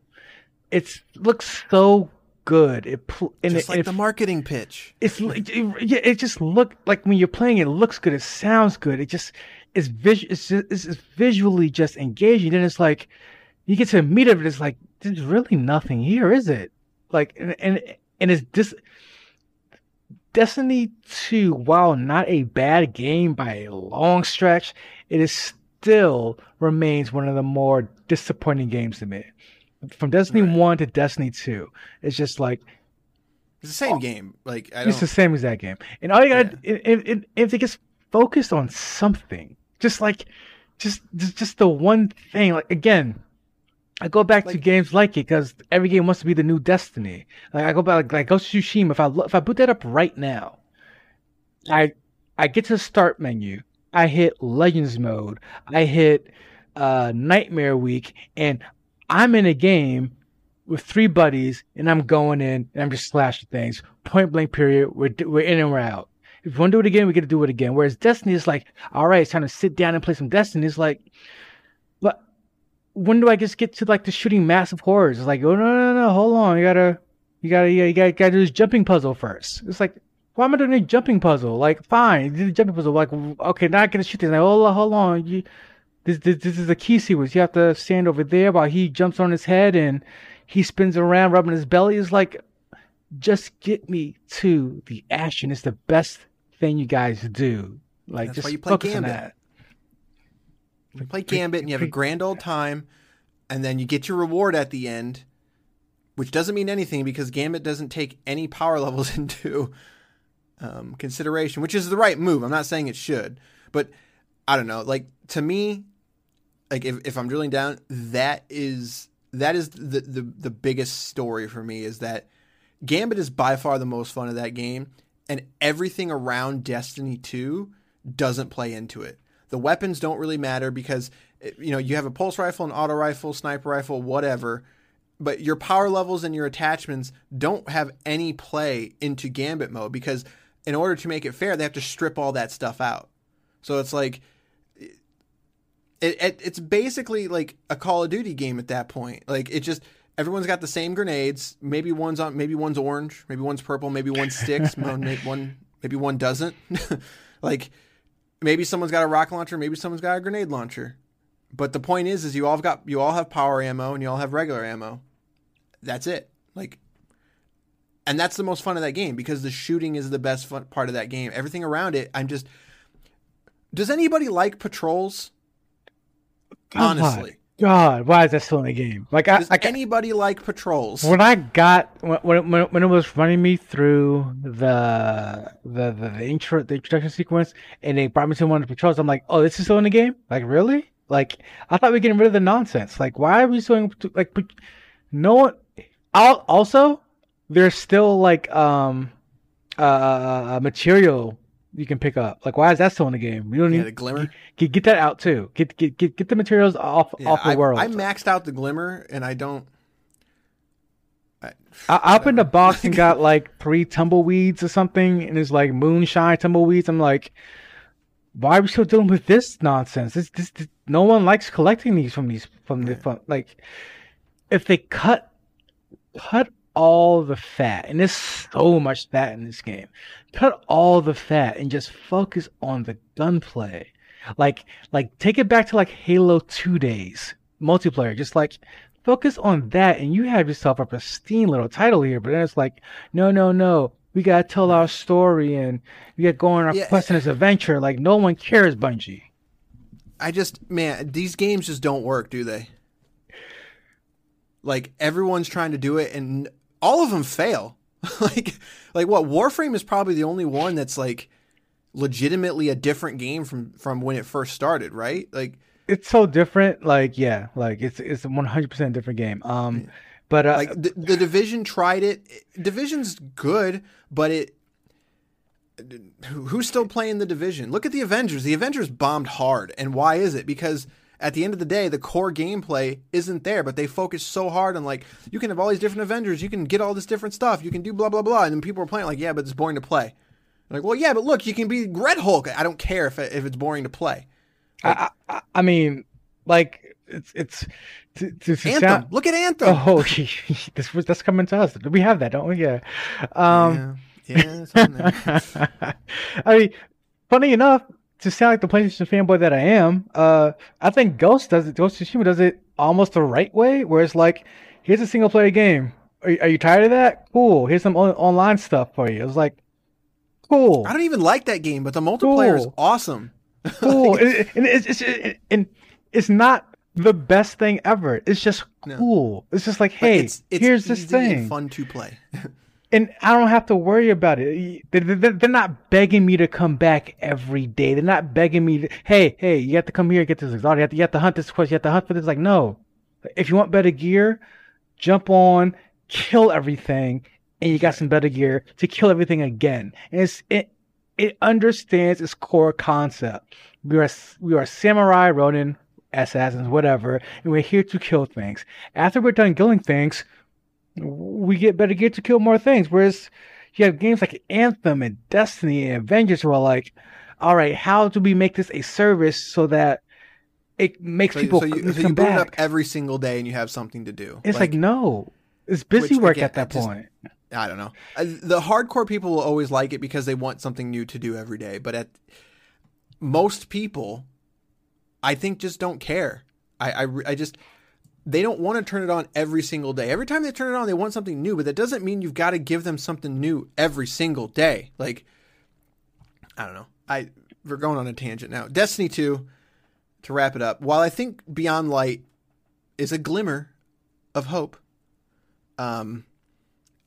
It looks so good. It pl- and just it, like it, the marketing pitch. It's it, it, it just look like when you're playing, it looks good. It sounds good. It just it's visu- it's, just, it's just visually just engaging. Then it's like you get to the meat of it. It's like there's really nothing here, is it? Like and and, and it's this Destiny two. While not a bad game by a long stretch, it is still remains one of the more disappointing games to me. From Destiny right. one to Destiny two, it's just like it's the same oh, game. Like I don't... it's the same exact game. And all you gotta, yeah. if, if, if it gets focused on something, just like just just the one thing. Like again, I go back like, to games like it because every game wants to be the new Destiny. Like I go back like, like Ghost of Tsushima. If I if I boot that up right now, I I get to the start menu. I hit Legends mode. I hit uh, Nightmare Week and I'm in a game with three buddies, and I'm going in, and I'm just slashing things. Point blank period, we're, we're in and we're out. If we want to do it again, we get to do it again. Whereas Destiny is like, all right, it's time to sit down and play some Destiny. It's like, but when do I just get to like the shooting massive horrors? It's like, oh, no, no, no, hold on. You gotta, you gotta, you gotta, you gotta do this jumping puzzle first. It's like, why am I doing a jumping puzzle? Like, fine, do the jumping puzzle. Like, okay, now I gotta shoot this. Like, oh, hold on. You, This, this this is a key sequence. You have to stand over there while he jumps on his head and he spins around, rubbing his belly. It's like, just get me to the action. It's the best thing you guys do. Like, that's just why you play focus Gambit. On that. You play Gambit and you have a grand old time, and then you get your reward at the end, which doesn't mean anything because Gambit doesn't take any power levels into um, consideration, which is the right move. I'm not saying it should, but I don't know. Like to me. Like if, if I'm drilling down, that is that is the, the, the biggest story for me is that Gambit is by far the most fun of that game, and everything around Destiny two doesn't play into it. The weapons don't really matter because you know you have a pulse rifle, an auto rifle, sniper rifle, whatever, but your power levels and your attachments don't have any play into Gambit mode because in order to make it fair, they have to strip all that stuff out. So it's like. It, it, it's basically like a Call of Duty game at that point. Like it just everyone's got the same grenades. Maybe one's on, maybe one's orange, maybe one's purple, maybe one sticks, maybe one maybe one doesn't. Like maybe someone's got a rocket launcher, maybe someone's got a grenade launcher. But the point is, is you all got you all have power ammo and you all have regular ammo. That's it. Like, and that's the most fun of that game because the shooting is the best fun part of that game. Everything around it, I'm just. Does anybody like patrols? Come Honestly, on. God, why is that still in the game? Like, I, does I, anybody like patrols? When I got when when when it was running me through the the the, the intro the introduction sequence, and they brought me to one of the patrols, I'm like, oh, this is still in the game? Like, really? Like, I thought we were getting rid of the nonsense. Like, why are we still like? No one. I'll, also, there's still like um uh material. You can pick up. Like, why is that still in the game? You don't yeah, need the glimmer. Get, get that out too. Get get get, get the materials off yeah, off the I, world. I maxed out the glimmer, and I don't. I, I opened a box and got like three tumbleweeds or something, and it's like moonshine tumbleweeds. I'm like, why are we still dealing with this nonsense? This this, this no one likes collecting these from these from yeah. the from, like. If they cut cut. all the fat, and there's so much fat in this game, cut all the fat and just focus on the gunplay. Like, like take it back to like Halo two days multiplayer. Just like focus on that, and you have yourself a pristine little title here. But then it's like, no, no, no, we gotta tell our story, and we gotta go on our yeah. quest and this adventure. Like, no one cares, Bungie. I just, man, these games just don't work, do they? Like everyone's trying to do it, and all of them fail. like, like what? Warframe is probably the only one that's like legitimately a different game from, from when it first started, right? Like, it's so different. Like, yeah, like it's it's a one hundred percent different game. Um, but uh, like the, the Division tried it. Division's good, but it who's still playing The Division? Look at the Avengers. The Avengers bombed hard. And why is it? Because at the end of the day, the core gameplay isn't there, but they focus so hard on, like, you can have all these different Avengers, you can get all this different stuff, you can do blah, blah, blah. And then people are playing like, yeah, but it's boring to play. Like, well, yeah, but look, you can be Red Hulk. I don't care if if it's boring to play. Like, I, I, I mean, like, it's... it's to, to, to Anthem. Sound... Look at Anthem. Oh, this was, that's coming to us. We have that, don't we? Yeah. Um, yeah. Yeah, it's on there. I mean, funny enough, to sound like the PlayStation fanboy that I am, uh, I think Ghost does it. Ghost of Tsushima does it almost the right way, where it's like, here's a single player game. Are, are you tired of that? Cool. Here's some on- online stuff for you. It was like, cool. I don't even like that game, but the multiplayer cool. is awesome. Cool. like, it, it, and it's it's it, and it's not the best thing ever. It's just cool. No. It's just like, hey, it's, it's here's this thing. It's fun to play. And I don't have to worry about it. They're not begging me to come back every day. They're not begging me to, hey, hey, you have to come here and get this exotic. You have to, you have to hunt this quest. You have to hunt for this. Like, no. If you want better gear, jump on, kill everything, and you got some better gear to kill everything again. And it's, it it understands its core concept. We are we are samurai, ronin, assassins, whatever, and we're here to kill things. After we're done killing things, we get better gear to kill more things. Whereas you have games like Anthem and Destiny and Avengers who are like, all right, how do we make this a service so that it makes so, people so you, come so you boot back? It up every single day and you have something to do. It's like, like no. It's busy which, work again, at that just, point. I don't know. The hardcore people will always like it because they want something new to do every day. But at most people, I think, just don't care. I, I, I just... They don't want to turn it on every single day. Every time they turn it on, they want something new, but that doesn't mean you've got to give them something new every single day. Like, I don't know. I we're going on a tangent now. Destiny two, to wrap it up, while I think Beyond Light is a glimmer of hope, um,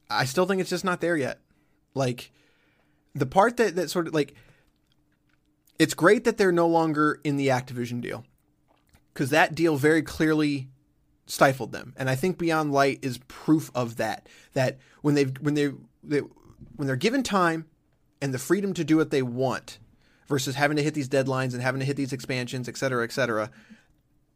I still think it's just not there yet. Like, the part that, that sort of, like, it's great that they're no longer in the Activision deal, because that deal very clearly stifled them, and I think Beyond Light is proof of that. That when they've when they, they when they're given time and the freedom to do what they want, versus having to hit these deadlines and having to hit these expansions, et cetera, et cetera,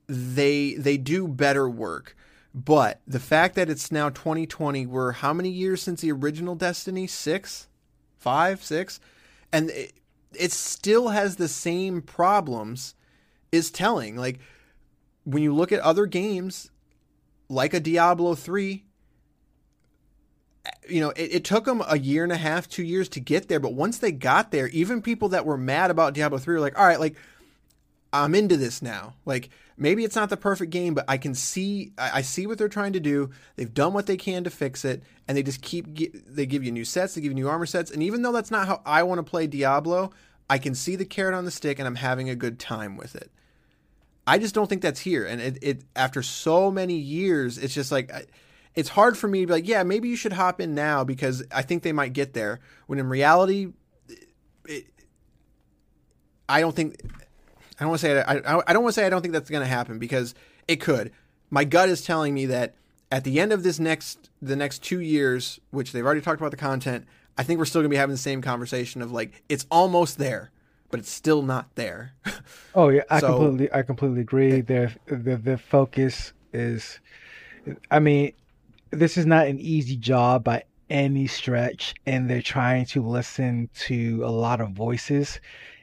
they they do better work. But the fact that it's now twenty twenty, we're how many years since the original Destiny? Six, five, six, and it, it still has the same problems. Is telling. Like, when you look at other games, like a Diablo three, you know, it, it took them a year and a half, two years to get there. But once they got there, even people that were mad about Diablo three were like, all right, like, I'm into this now. Like, maybe it's not the perfect game, but I can see, I, I see what they're trying to do. They've done what they can to fix it. And they just keep, get, they give you new sets, they give you new armor sets. And even though that's not how I want to play Diablo, I can see the carrot on the stick and I'm having a good time with it. I just don't think that's here. And it, it after so many years, it's just like, it's hard for me to be like, yeah, maybe you should hop in now because I think they might get there. When in reality, it, I don't think, I don't want to say, I, I don't want to say I don't think that's going to happen because it could. My gut is telling me that at the end of this next, the next two years, which they've already talked about the content, I think we're still going to be having the same conversation of like, it's almost there, but it's still not there. Oh yeah, I so, completely, I completely agree. Their, their, their focus is, I mean, this is not an easy job by any stretch, and they're trying to listen to a lot of voices,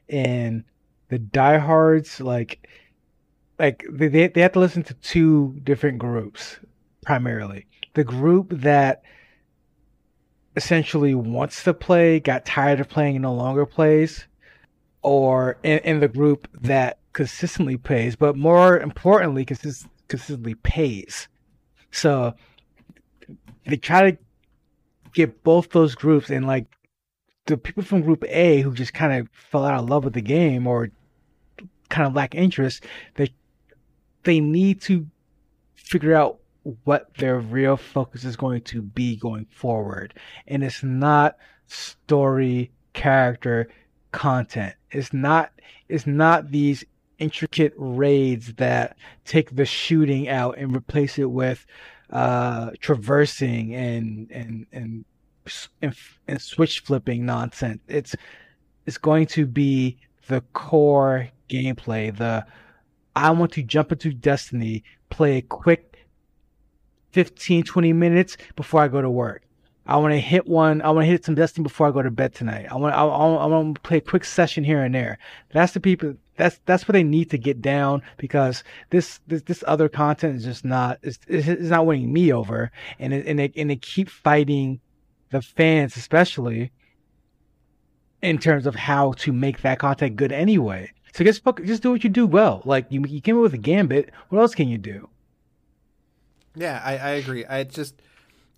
and the diehards, like, like they they have to listen to two different groups primarily. The group that essentially wants to play, got tired of playing, and no longer plays. Or in, in the group that consistently pays, but more importantly, consist, consistently pays. So they try to get both those groups, and like the people from Group A who just kind of fell out of love with the game or kind of lack interest, they they need to figure out what their real focus is going to be going forward. And it's not story, character, content. It's not it's not these intricate raids that take the shooting out and replace it with uh traversing and and and and, and switch flipping nonsense. It's is going to be the core gameplay. The I want to jump into Destiny, play a quick fifteen, twenty minutes before I go to work. I want to hit one. I want to hit some Destiny before I go to bed tonight. I want. I, I want to play a quick session here and there. That's the people. That's that's what they need to get down, because this this, this other content is just not. It's, it's not winning me over, and it, and they and they keep fighting the fans, especially in terms of how to make that content good anyway. So just just do what you do well. Like you you came up with a Gambit. What else can you do? Yeah, I, I agree. I just.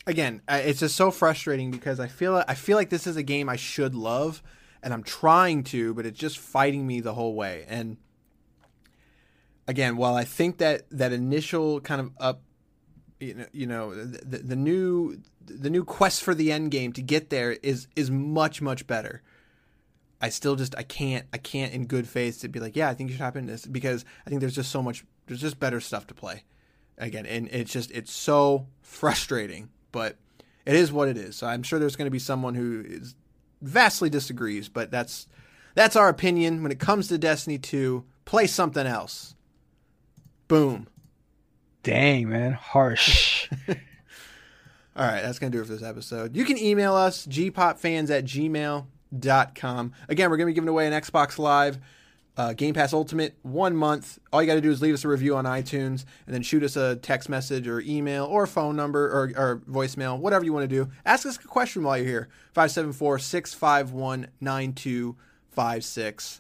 Again, it's just so frustrating because I feel I feel like this is a game I should love, and I'm trying to, but it's just fighting me the whole way. And again, while I think that that initial kind of up, you know, you know the, the new the new quest for the end game to get there is is much much better. I still just I can't I can't in good faith to be like, yeah, I think you should hop into this, because I think there's just so much there's just better stuff to play. Again, and it's just it's so frustrating. But it is what it is. So I'm sure there's going to be someone who is vastly disagrees, but that's that's our opinion. When it comes to Destiny two, play something else. Boom. Dang, man. Harsh. All right. That's going to do it for this episode. You can email us, g pop fans at gmail dot com. Again, we're going to be giving away an Xbox Live uh, Game Pass Ultimate one month. All you got to do is leave us a review on iTunes and then shoot us a text message or email or phone number or, or voicemail, whatever you want to do. Ask us a question while you're here. five seven four, six five one, nine two five six.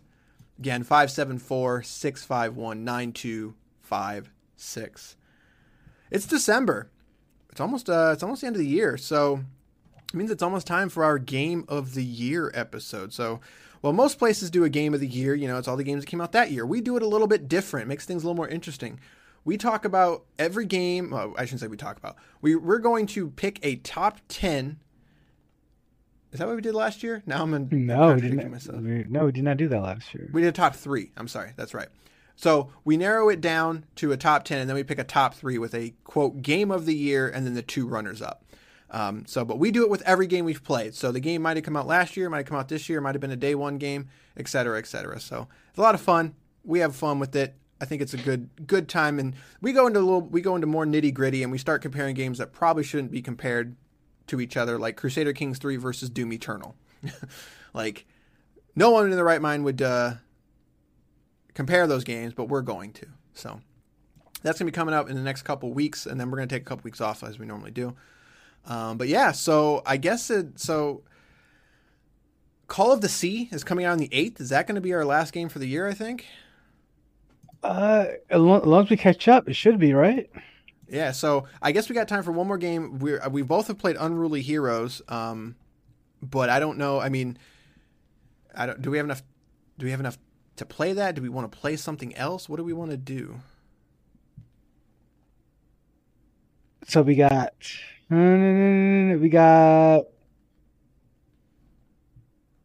Again, five seven four, six five one, nine two five six. It's December. It's almost uh, it's almost the end of the year, so it means it's almost time for our Game of the Year episode. So, well, most places do a Game of the Year. You know, it's all the games that came out that year. We do it a little bit different. It makes things a little more interesting. We talk about every game. Well, I shouldn't say we talk about. We, we're going to pick a top ten. Is that what we did last year? Now I'm in. No, we didn't. Myself. We, no, we did not do that last year. We did a top three. I'm sorry. That's right. So we narrow it down to a top ten, and then we pick a top three with a, quote, Game of the Year, and then the two runners up. Um, so, but we do it with every game we've played. So the game might have come out last year, might have come out this year, might have been a day one game, et cetera, et cetera. So it's a lot of fun. We have fun with it. I think it's a good good time, and we go into a little, we go into more nitty gritty, and we start comparing games that probably shouldn't be compared to each other, like Crusader Kings three versus Doom Eternal. Like, no one in their right mind would uh, compare those games, but we're going to. So that's gonna be coming up in the next couple weeks, and then we're gonna take a couple weeks off as we normally do. Um, but yeah, so I guess it, so Call of the Sea is coming out on the eighth. Is that going to be our last game for the year, I think? Uh, as long as we catch up, it should be, right? Yeah, so I guess we got time for one more game. We we both have played Unruly Heroes, um, but I don't know. I mean, I don't. Do we have enough? Do we have enough to play that? Do we want to play something else? What do we want to do? So we got. We got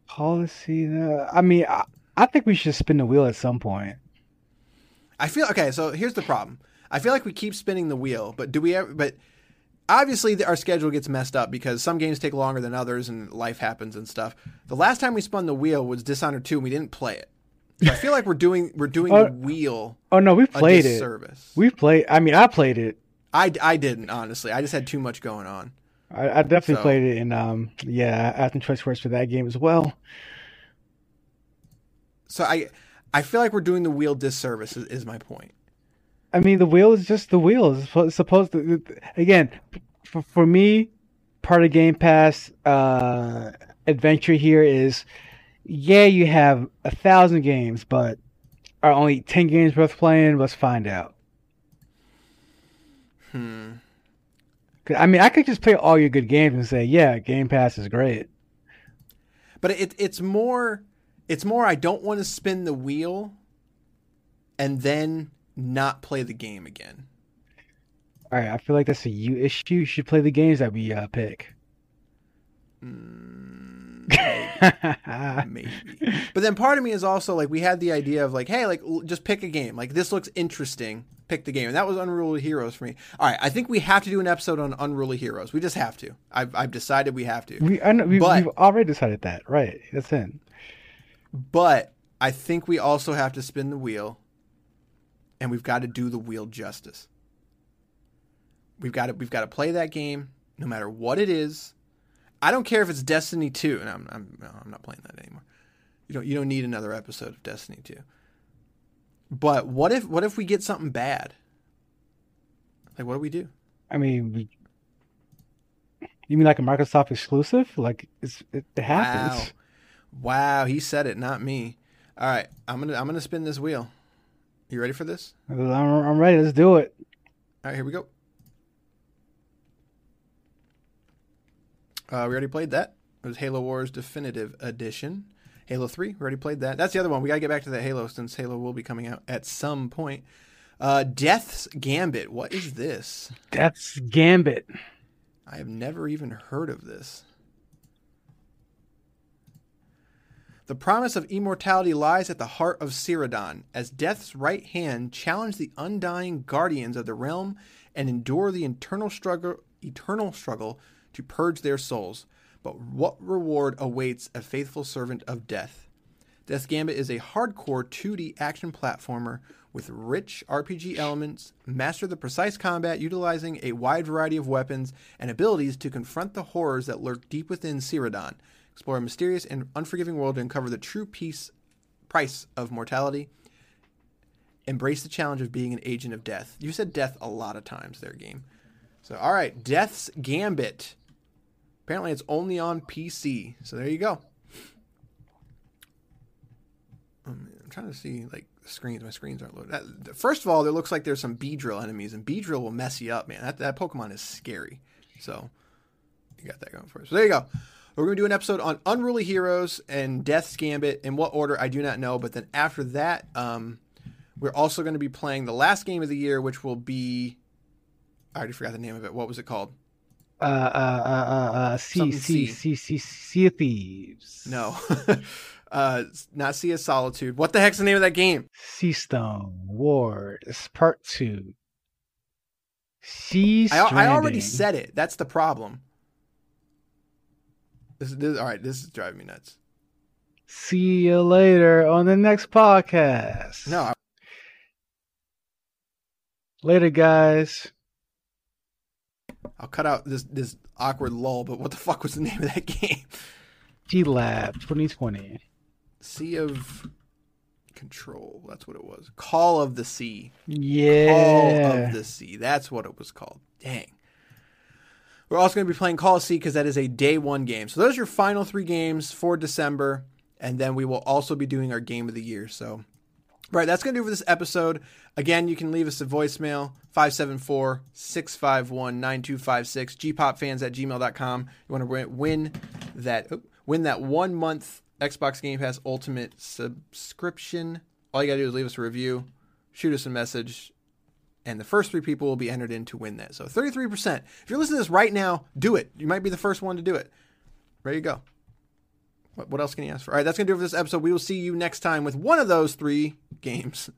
policy. I mean, I, I think we should spin the wheel at some point. I feel okay. So here's the problem. I feel like we keep spinning the wheel, but do we ever? But obviously, the, our schedule gets messed up because some games take longer than others, and life happens and stuff. The last time we spun the wheel was Dishonored two, and we didn't play it. So I feel like we're doing we're doing oh, the wheel. Oh no, we played it. We played. I mean, I played it. I, I didn't, honestly. I just had too much going on. I, I definitely so. played it, and um, yeah, I have some choice words for that game as well. So I I feel like we're doing the wheel disservice, is, is my point. I mean, the wheel is just the wheel. It's supposed to, again, for, for me, part of Game Pass uh, adventure here is, yeah, you have a thousand games, but are only ten games worth playing? Let's find out. Hmm. I mean, I could just play all your good games and say, yeah, Game Pass is great. But it, it's more, it's more I don't want to spin the wheel and then not play the game again. All right, I feel like that's a you issue. You should play the games that we uh, pick. Mm, maybe. maybe. But then part of me is also like, we had the idea of like, hey, like just pick a game. Like this looks interesting. Pick the game, and that was Unruly Heroes for me. All right, I think we have to do an episode on Unruly Heroes. We just have to. I've I've decided we have to. We I know, we've, but, we've already decided that, right? That's in. But I think we also have to spin the wheel, and we've got to do the wheel justice. We've got to we've got to play that game, no matter what it is. I don't care if it's Destiny two, and I'm I'm no, I'm not playing that anymore. You don't you don't need another episode of Destiny two. But what if what if we get something bad? Like, what do we do? I mean, we, you mean like a Microsoft exclusive? Like it's, it, it happens. Wow. wow, he said it, not me. All right, I'm gonna I'm gonna spin this wheel. You ready for this? I'm, I'm ready. Let's do it. All right, here we go. Uh, we already played that. It was Halo Wars Definitive Edition. Halo three, we already played that. That's the other one. We got to get back to that Halo, since Halo will be coming out at some point. Uh, Death's Gambit. What is this? Death's Gambit. I have never even heard of this. The promise of immortality lies at the heart of Cyrodon, as Death's right hand challenge the undying guardians of the realm and endure the eternal struggle, eternal struggle to purge their souls. But what reward awaits a faithful servant of death? Death's Gambit is a hardcore two D action platformer with rich R P G elements. Master the precise combat utilizing a wide variety of weapons and abilities to confront the horrors that lurk deep within Cyrodon. Explore a mysterious and unforgiving world to uncover the true peace, price of mortality. Embrace the challenge of being an agent of death. You said death a lot of times there, game. So, all right, Death's Gambit. Apparently, it's only on P C. So there you go. I'm trying to see, like, the screens. My screens aren't loaded. First of all, it looks like there's some B-Drill enemies, and B-Drill will mess you up, man. That, that Pokemon is scary. So you got that going for us. So there you go. We're going to do an episode on Unruly Heroes and Death's Gambit. In what order, I do not know. But then after that, um, we're also going to be playing the last game of the year, which will be... I already forgot the name of it. What was it called? Uh, uh, uh, uh, uh sea, sea, sea, sea, Sea of Thieves. No, uh, not Sea of Solitude. What the heck's the name of that game? Seastone Ward. It's part two. Sea Stranding. I, I already said it. That's the problem. This, this, all right, this is driving me nuts. See you later on the next podcast. No. I... Later, guys. I'll cut out this, this awkward lull, but what the fuck was the name of that game? G-Lab twenty twenty. Sea of Control. That's what it was. Call of the Sea. Yeah. Call of the Sea. That's what it was called. Dang. We're also going to be playing Call of the Sea because that is a day one game. So those are your final three games for December. And then we will also be doing our game of the year. So, right, that's going to do for this episode. Again, you can leave us a voicemail, five seven four, six five one, nine two five six, g pop fans at gmail dot com. You want to win that win that one-month Xbox Game Pass Ultimate subscription. All you got to do is leave us a review, shoot us a message, and the first three people will be entered in to win that. So thirty-three percent. If you're listening to this right now, do it. You might be the first one to do it. There you go. What else can you ask for? All right, that's going to do it for this episode. We will see you next time with one of those three games.